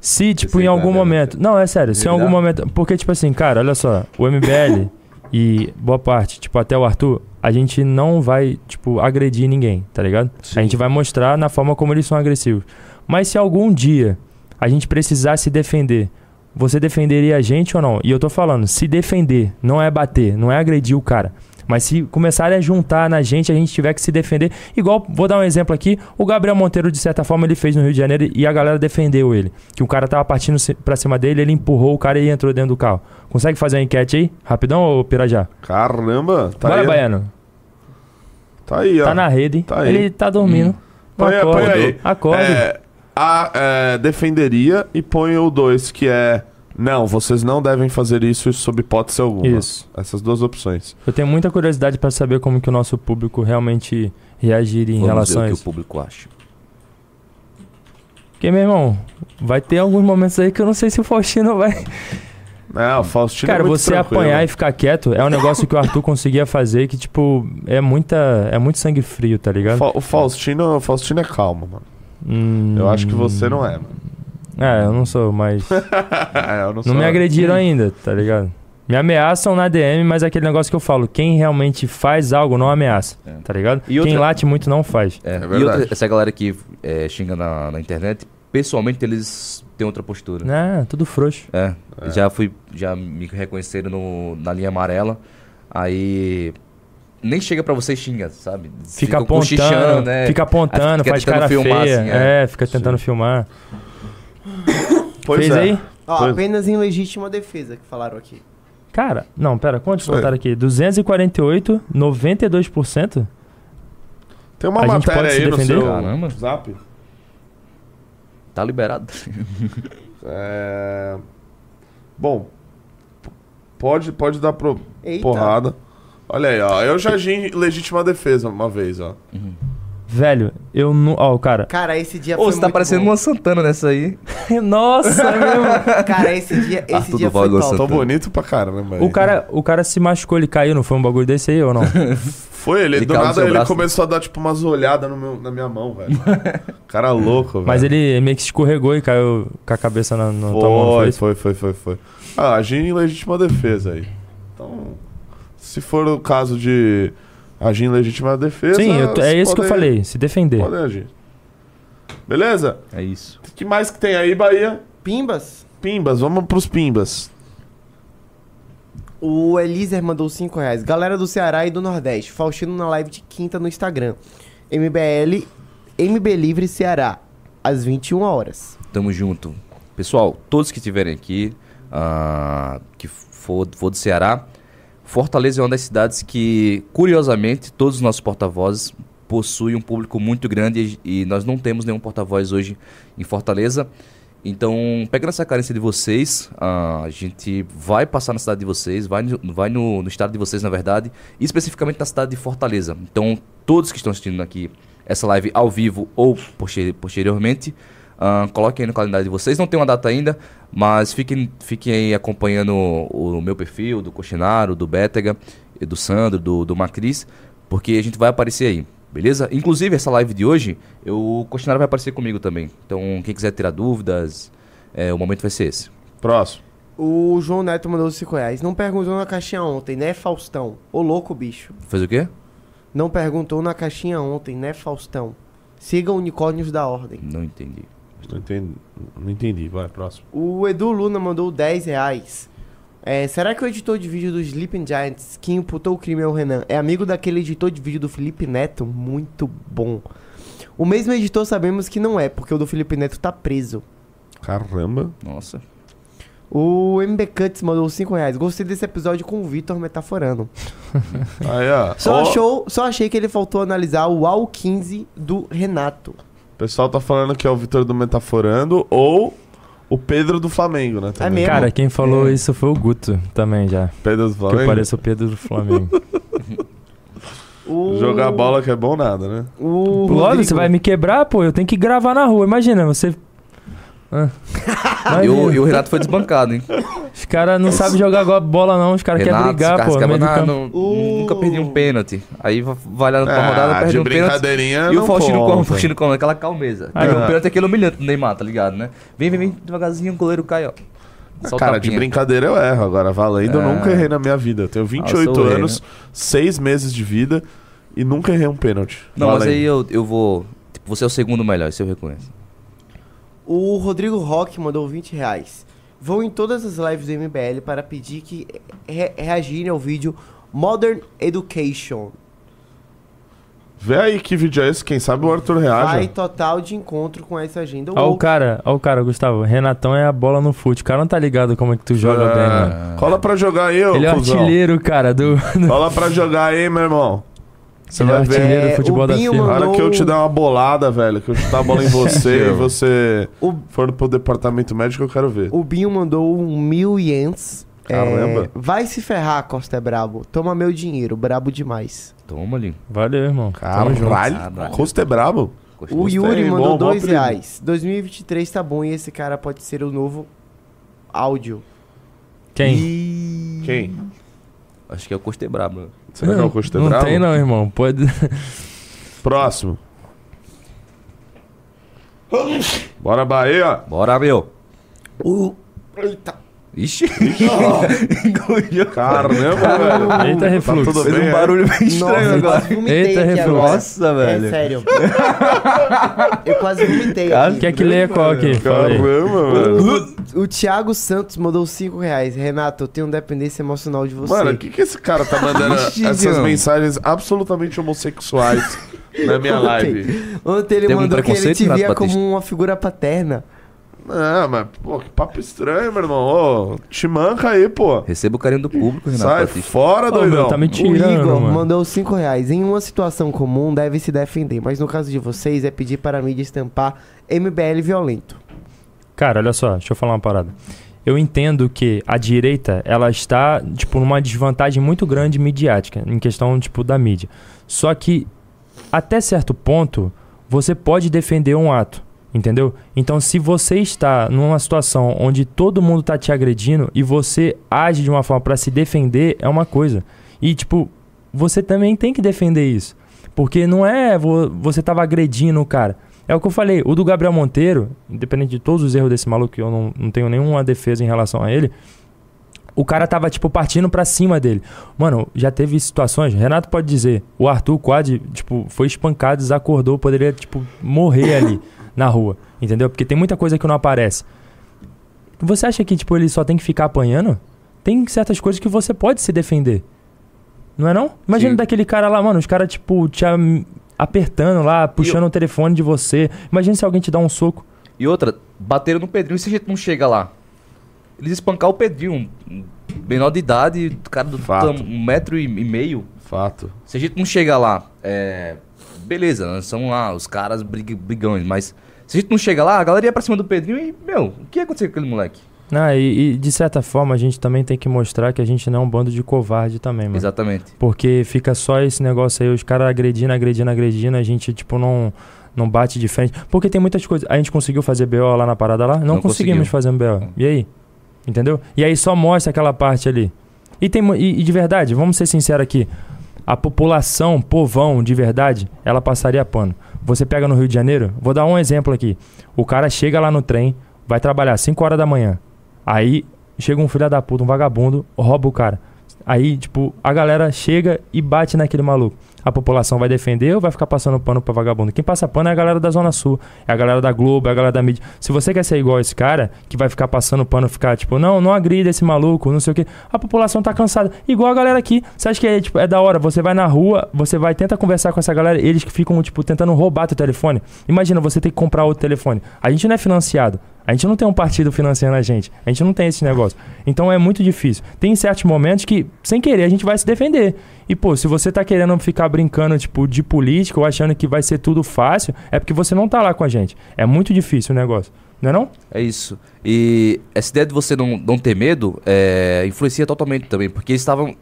Se, tipo, em algum momento... Não, é sério, se em algum momento... Porque, tipo assim, cara, olha só, o MBL e boa parte, tipo, até o Arthur... A gente não vai, tipo, agredir ninguém, tá ligado? Sim. A gente vai mostrar na forma como eles são agressivos. Mas se algum dia a gente precisar se defender, você defenderia a gente ou não? E eu tô falando, se defender não é bater, não é agredir o cara. Mas se começarem a juntar na gente, a gente tiver que se defender. Igual, vou dar um exemplo aqui, o Gabriel Monteiro, de certa forma, ele fez no Rio de Janeiro e a galera defendeu ele. Que o cara tava partindo pra cima dele, ele empurrou o cara e entrou dentro do carro. Consegue fazer uma enquete aí? Rapidão, ô Pirajá? Caramba! Tá. Bora, aí, Baiano. Tá aí, ó. Tá na rede. Tá aí. Ele tá dormindo. Acorda. Defenderia e põe o 2, que é... Não, vocês não devem fazer isso sob hipótese alguma. Isso. Essas duas opções. Eu tenho muita curiosidade para saber como que o nosso público realmente reagiria em relação a isso. Vamos ver o que o público acha. Porque, meu irmão, vai ter alguns momentos aí que eu não sei se o Faustino vai... É, o Faustino cara, é muito você tranquilo. Apanhar e ficar quieto é um negócio que o Arthur conseguia fazer que, tipo, é muito sangue frio, tá ligado? O Faustino é calmo, mano. Eu acho que você não é, mano. É, eu não sou, mas... não me agrediram ainda, tá ligado? Me ameaçam na DM, mas é aquele negócio que eu falo. Quem realmente faz algo não ameaça, tá ligado? E quem late muito não faz. É verdade. E outra, essa galera que xinga na internet, pessoalmente eles têm outra postura. É, tudo frouxo. É. Já me reconheceram na linha amarela, aí... Nem chega pra você xingar, sabe? Fica apontando, né? Fica apontando, faz cara filmar, feia. Assim, fica tentando filmar. Pois fez aí? Ó, pois. Apenas em legítima defesa que falaram aqui. Cara, não, pera, quantos botaram aqui? 248, 92%? Tem uma matéria aí no seu Zap? Tá liberado. Bom, pode dar porrada. Olha aí, ó. Eu já agi em legítima defesa uma vez, ó. Uhum. Velho, eu não... Ó, o cara... Cara, esse dia foi muito bom. Ô, você tá parecendo uma Santana nessa aí. Nossa, meu... Cara, esse dia foi bom. Tô bonito pra caramba, velho. O cara se machucou, ele caiu, não foi um bagulho desse aí ou não? Foi, ele do nada ele começou a dar, tipo, umas olhadas na minha mão, velho. Cara louco, velho. Mas ele meio que escorregou e caiu com a cabeça na tua mão, não foi isso? Foi. Ah, agi em legítima defesa aí. Então... Se for o caso de agir em legítima defesa... Sim, é isso que eu falei, se defender. Pode agir. Beleza? É isso. O que mais que tem aí, Bahia? Pimbas. Pimbas, vamos pros pimbas. O Eliezer mandou 5 reais. Galera do Ceará e do Nordeste, Faustino na live de quinta no Instagram. MB Livre Ceará, às 21 horas. Tamo junto. Pessoal, todos que estiverem aqui, que for do Ceará... Fortaleza é uma das cidades que, curiosamente, todos os nossos porta-vozes possuem um público muito grande e nós não temos nenhum porta-voz hoje em Fortaleza. Então, pegando essa carência de vocês, a gente vai passar na cidade de vocês, vai no estado de vocês, na verdade, e especificamente na cidade de Fortaleza. Então, todos que estão assistindo aqui essa live ao vivo ou posteriormente, coloquem aí no calendário de vocês. Não tem uma data ainda, mas fiquem aí acompanhando o meu perfil, do Cochinaro, do Bétega, do Sandro, do Macris, porque a gente vai aparecer aí, beleza? Inclusive, essa live de hoje, o Cochinaro vai aparecer comigo também. Então, quem quiser tirar dúvidas, o momento vai ser esse. Próximo. O João Neto mandou 5 reais. Não perguntou na caixinha ontem, né, Faustão? Ô louco, bicho. Fez o quê? Não perguntou na caixinha ontem, né, Faustão? Sigam unicórnios da ordem. Não entendi. Não entendi, vai, próximo. O Edu Luna mandou 10 reais. Será que o editor de vídeo do Sleeping Giants, que imputou o crime ao Renan, é amigo daquele editor de vídeo do Felipe Neto? Muito bom. O mesmo editor sabemos que não é, porque o do Felipe Neto tá preso. Caramba. Nossa. O MB Cuts mandou 5 reais. Gostei desse episódio com o Vitor metaforando. Aí, ó. Só achei que ele faltou analisar o AU 15 do Renato. O pessoal tá falando que é o Vitor do Metaforando ou o Pedro do Flamengo, né? Também. É mesmo? Cara, quem falou isso foi o Guto também já. Pedro do Flamengo? Que parece o Pedro do Flamengo. Jogar bola que é bom nada, né? Lógico, você vai me quebrar, pô. Eu tenho que gravar na rua. Imagina, você... E o Renato foi desbancado, hein? Os caras não sabem jogar bola, não. Os caras querem brigar, pô. Nunca perdi um pênalti. Aí vai lá pra rodada, perde um pênalti. E o Faustino com aquela calmeza. Aí o pênalti é aquele humilhante do Neymar, tá ligado, né? Vem, devagarzinho, o goleiro cai, ó. Cara, de brincadeira eu erro. Agora, valendo, eu nunca errei na minha vida. Eu tenho 28 anos, 6 meses de vida e nunca errei um pênalti. Não, mas aí eu vou... Você é o segundo melhor, isso eu reconheço. O Rodrigo Roque mandou 20 reais. Vou em todas as lives do MBL para pedir que reagirem ao vídeo Modern Education. Vê aí que vídeo é esse, quem sabe o Arthur reage. Vai total de encontro com essa agenda. Ó o cara, Gustavo. Renatão é a bola no fute. O cara não tá ligado como é que tu joga bem, mano. Cola pra jogar aí, ô. Ele é artilheiro, cara. Cola pra jogar aí, meu irmão. Você vai ver o futebol da firma. Cara, que eu te dar uma bolada, velho. Que eu te dar a bola em você e você for pro departamento médico, eu quero ver. O Binho mandou 1.000 ienes. Caramba. Vai se ferrar, Costa é brabo. Toma meu dinheiro, brabo demais. Toma, Linho. Valeu, irmão. Caramba, Costa é brabo. O Yuri mandou 2 reais. 2023 tá bom e esse cara pode ser o novo áudio. Quem? Quem? Acho que é o Costebrabo. Será que é o Costebrabo? Não tem não, irmão. Pode... Próximo. Bora, Bahia. Bora, meu. Eita. Ixi. Engoliu. Caramba, velho. Eita, refluxo. Tá fez um barulho bem estranho agora. Eita, refluxo. Nossa, velho. É sério. Eu quase vomitei. Quer que leia qual aqui? Caramba, velho. O Thiago Santos mandou 5 reais. Renato, eu tenho dependência emocional de você. Mano, o que esse cara tá mandando essas mensagens absolutamente homossexuais na minha live? Ontem ele mandou que ele te via como uma figura paterna. Não, mas, pô, que papo estranho, meu irmão. Ô, te manca aí, pô. Receba o carinho do público, Renato. Sai fora, doidão. Tá me tirando, o Igor mandou 5 reais. Em uma situação comum, deve se defender. Mas no caso de vocês, é pedir para a mídia estampar MBL violento. Cara, olha só. Deixa eu falar uma parada. Eu entendo que a direita, ela está, tipo, numa desvantagem muito grande midiática. Em questão, tipo, da mídia. Só que, até certo ponto, você pode defender um ato. Entendeu? Então, se você está numa situação onde todo mundo tá te agredindo e você age de uma forma para se defender, é uma coisa. E, tipo, você também tem que defender isso. Porque não é você tava agredindo o cara. É o que eu falei. O do Gabriel Monteiro, independente de todos os erros desse maluco, que eu não tenho nenhuma defesa em relação a ele, o cara tava, tipo, partindo pra cima dele. Mano, já teve situações... Renato pode dizer. O Arthur quase, tipo, foi espancado, desacordou, poderia, tipo, morrer ali. Na rua, entendeu? Porque tem muita coisa que não aparece. Você acha que, tipo, ele só tem que ficar apanhando? Tem certas coisas que você pode se defender. Não é não? Imagina Sim. daquele cara lá, mano, os caras, tipo, te apertando lá, puxando o telefone de você. Imagina se alguém te dá um soco. E outra, bateram no Pedrinho, esse jeito não chega lá. Eles espancaram o Pedrinho, menor de idade, o cara do 1,5 metro. Fato. Esse jeito não chega lá, beleza, né? São lá os caras brigões, mas se a gente não chega lá, a galera ia pra cima do Pedrinho e, meu, o que ia acontecer com aquele moleque? Ah, e de certa forma a gente também tem que mostrar que a gente não é um bando de covarde também, mano. Exatamente. Porque fica só esse negócio aí, os caras agredindo, a gente, tipo, não bate de frente. Porque tem muitas coisas. A gente conseguiu fazer BO lá na parada lá? Não conseguimos fazer um BO. E aí? Entendeu? E aí só mostra aquela parte ali. E de verdade, vamos ser sinceros aqui. A população, povão, de verdade, ela passaria pano. Você pega no Rio de Janeiro, vou dar um exemplo aqui. O cara chega lá no trem, vai trabalhar 5 horas da manhã. Aí chega um filho da puta, um vagabundo, rouba o cara. Aí, tipo, a galera chega e bate naquele maluco. A população vai defender ou vai ficar passando pano pra vagabundo? Quem passa pano é a galera da Zona Sul, é a galera da Globo, é a galera da mídia. Se você quer ser igual a esse cara, que vai ficar passando pano, ficar tipo, não agrida esse maluco, não sei o quê. A população tá cansada. Igual a galera aqui. Você acha que é, tipo, é da hora? Você vai na rua, você vai, tenta conversar com essa galera, eles que ficam, tipo, tentando roubar teu telefone. Imagina, você tem que comprar outro telefone. A gente não é financiado. A gente não tem um partido financiando a gente. A gente não tem esse negócio. Então é muito difícil. Tem certos momentos que, sem querer, a gente vai se defender. E, pô, se você tá querendo ficar brincando, tipo, de política ou achando que vai ser tudo fácil, é porque você não tá lá com a gente. É muito difícil o negócio. Não é não? É isso. E essa ideia de você não ter medo influencia totalmente também. Porque eles estavam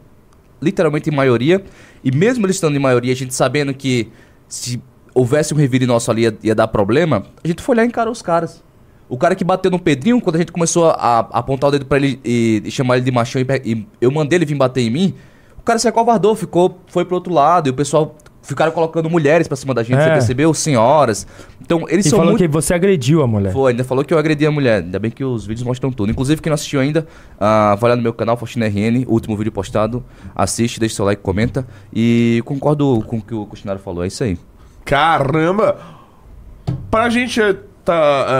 literalmente em maioria. E mesmo eles estando em maioria, a gente sabendo que se houvesse um revire nosso ali ia dar problema, a gente foi lá e encarou os caras. O cara que bateu no Pedrinho, quando a gente começou a apontar o dedo pra ele e chamar ele de machão e eu mandei ele vir bater em mim, o cara se acovardou, foi pro outro lado e o pessoal ficaram colocando mulheres pra cima da gente, você percebeu? Senhoras. Então eles são falou que você agrediu a mulher. Foi, ainda falou que eu agredi a mulher. Ainda bem que os vídeos mostram tudo. Inclusive, quem não assistiu ainda, vai lá no meu canal, Faustino RN, o último vídeo postado. Assiste, deixa seu like, comenta. E concordo com o que o Costinário falou, é isso aí. Caramba! Pra gente...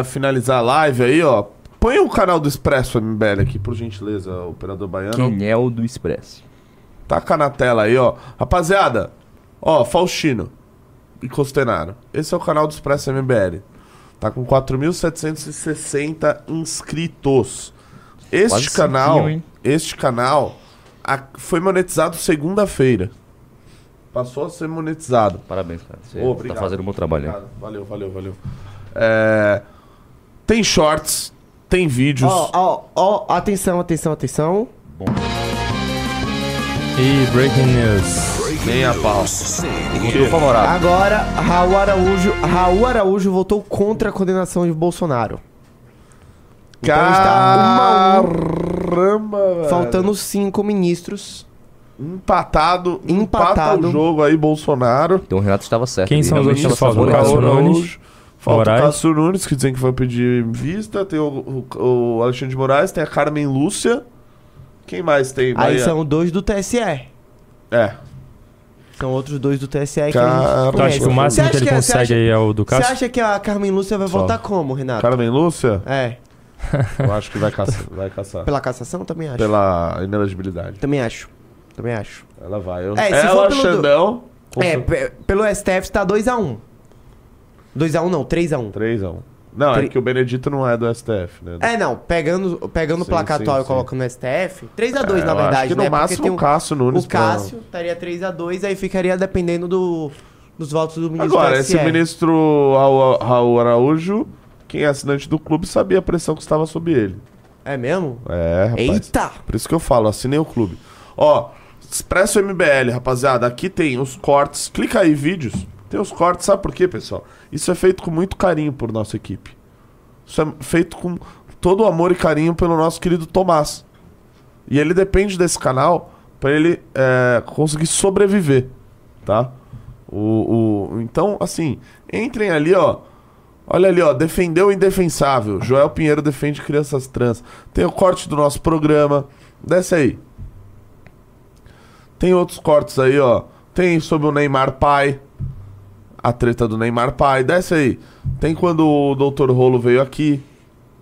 finalizar a live aí, ó. Põe o canal do Expresso MBL aqui, por gentileza, operador baiano. Que é o do Expresso. Taca na tela aí, ó. Rapaziada, ó, Faustino e Costenaro. Esse é o canal do Expresso MBL. Tá com 4.760 inscritos. Este canal foi monetizado segunda-feira. Passou a ser monetizado. Parabéns, cara. Você obrigado, tá fazendo um bom trabalho. Obrigado. Valeu. Tem shorts, tem vídeos. Atenção. Bom. E breaking news. Meia pau. Favorável. Agora, Raul Araújo votou contra a condenação de Bolsonaro. Então está 1-1. Caramba, velho. Faltando 5 ministros. Empatado. Empata o jogo aí, Bolsonaro. Então o Renato estava certo. Quem são os ministros? Falta o Cássio Nunes, que dizem que foi pedir vista. Tem o Alexandre de Moraes, tem a Carmen Lúcia. Quem mais tem? Bahia? Aí são 2 do TSE. É. São outros 2 do TSE que a gente conhece. O máximo que ele consegue aí é o do Cássio. Você acha que a Carmen Lúcia vai votar como, Renato? Carmen Lúcia? É. Eu acho que vai caçar. Pela cassação, também acho. Pela inelegibilidade. Também acho. Ela vai. Ela, Xandão... pelo STF está 2-1. 2-1 não, 3-1. 3-1. Não, é que o Benedito não é do STF, né? Não. Pegando o placatório e colocando no STF, 3-2 na verdade, acho que no máximo o Cássio Nunes. O Cássio estaria 3-2, aí ficaria dependendo dos votos do ministro. Agora, esse ministro Raul Araújo, quem é assinante do clube, sabia a pressão que estava sob ele. É mesmo? É, rapaz. Eita! Por isso que eu falo, assinei o clube. Ó, Expresso MBL, rapaziada, aqui tem os cortes. Clica aí, vídeos. Tem os cortes, sabe por quê, pessoal? Isso é feito com muito carinho por nossa equipe. Isso é feito com todo o amor e carinho pelo nosso querido Tomás. E ele depende desse canal pra ele conseguir sobreviver, tá? Então, assim, entrem ali, ó. Olha ali, ó, defendeu o indefensável. Joel Pinheiro defende crianças trans. Tem o corte do nosso programa. Desce aí. Tem outros cortes aí, ó. Tem sobre o Neymar pai. A treta do Neymar pai, desce aí. Tem quando o Dr. Rolo veio aqui.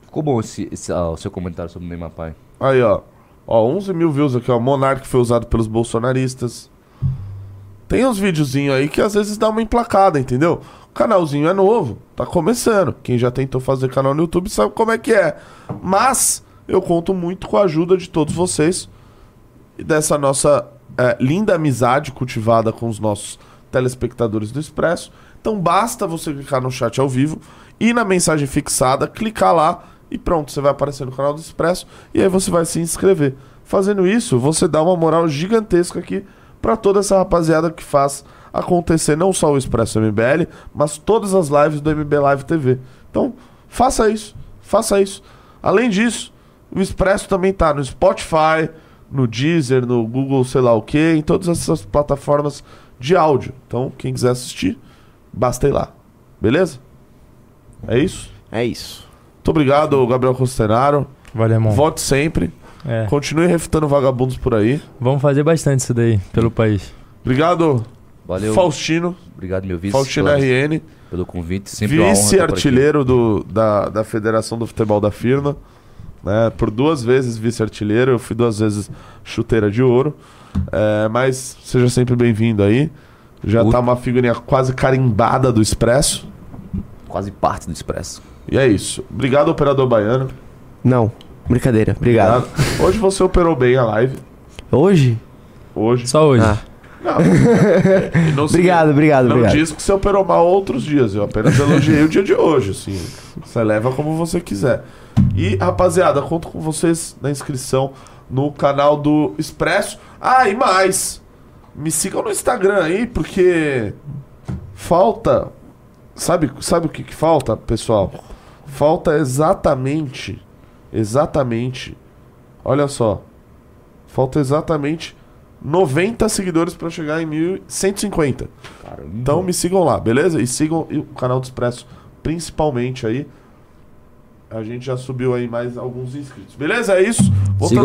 Ficou bom o seu comentário sobre o Neymar pai. Aí, ó. Ó, 11 mil views aqui, ó. Monark foi usado pelos bolsonaristas. Tem uns videozinhos aí que às vezes dá uma emplacada, entendeu? O canalzinho é novo, tá começando. Quem já tentou fazer canal no YouTube sabe como é que é. Mas eu conto muito com a ajuda de todos vocês e dessa nossa linda amizade cultivada com os nossos telespectadores do Expresso. Então basta você clicar no chat ao vivo, ir na mensagem fixada, clicar lá e pronto, você vai aparecer no canal do Expresso e aí você vai se inscrever. Fazendo isso, você dá uma moral gigantesca aqui para toda essa rapaziada que faz acontecer não só o Expresso MBL, mas todas as lives do MB Live TV. Então faça isso, faça isso. Além disso, o Expresso também tá no Spotify, no Deezer, no Google, sei lá o que, em todas essas plataformas de áudio. Então, quem quiser assistir, basta ir lá. Beleza? É isso? É isso. Muito obrigado, Gabriel Costenaro. Valeu, irmão. Vote sempre. Continue refutando vagabundos por aí. Vamos fazer bastante isso daí, pelo país. Obrigado, valeu, Faustino. Obrigado, meu vice. Faustino RN. Pelo convite. Sempre vice-artilheiro da Federação do Futebol da Firma. Né, por 2 vezes vice-artilheiro, eu fui 2 vezes chuteira de ouro, mas seja sempre bem-vindo aí. Já tá uma figurinha quase carimbada do Expresso. Quase parte do Expresso. E é isso. Obrigado, operador baiano. Não, brincadeira, obrigado. Hoje você operou bem a live. Hoje? Hoje. Só hoje. Não, obrigado. Não diz que você operou mal outros dias. Eu apenas elogiei o dia de hoje, assim. Você leva como você quiser. E, rapaziada, conto com vocês na inscrição no canal do Expresso. Ah, e mais! Me sigam no Instagram aí, porque falta... Sabe o que falta, pessoal? Falta exatamente... Olha só. Falta exatamente 90 seguidores para chegar em 1.150. Caramba. Então me sigam lá, beleza? E sigam o canal do Expresso principalmente aí. A gente já subiu aí mais alguns inscritos. Beleza? É isso. Voltando.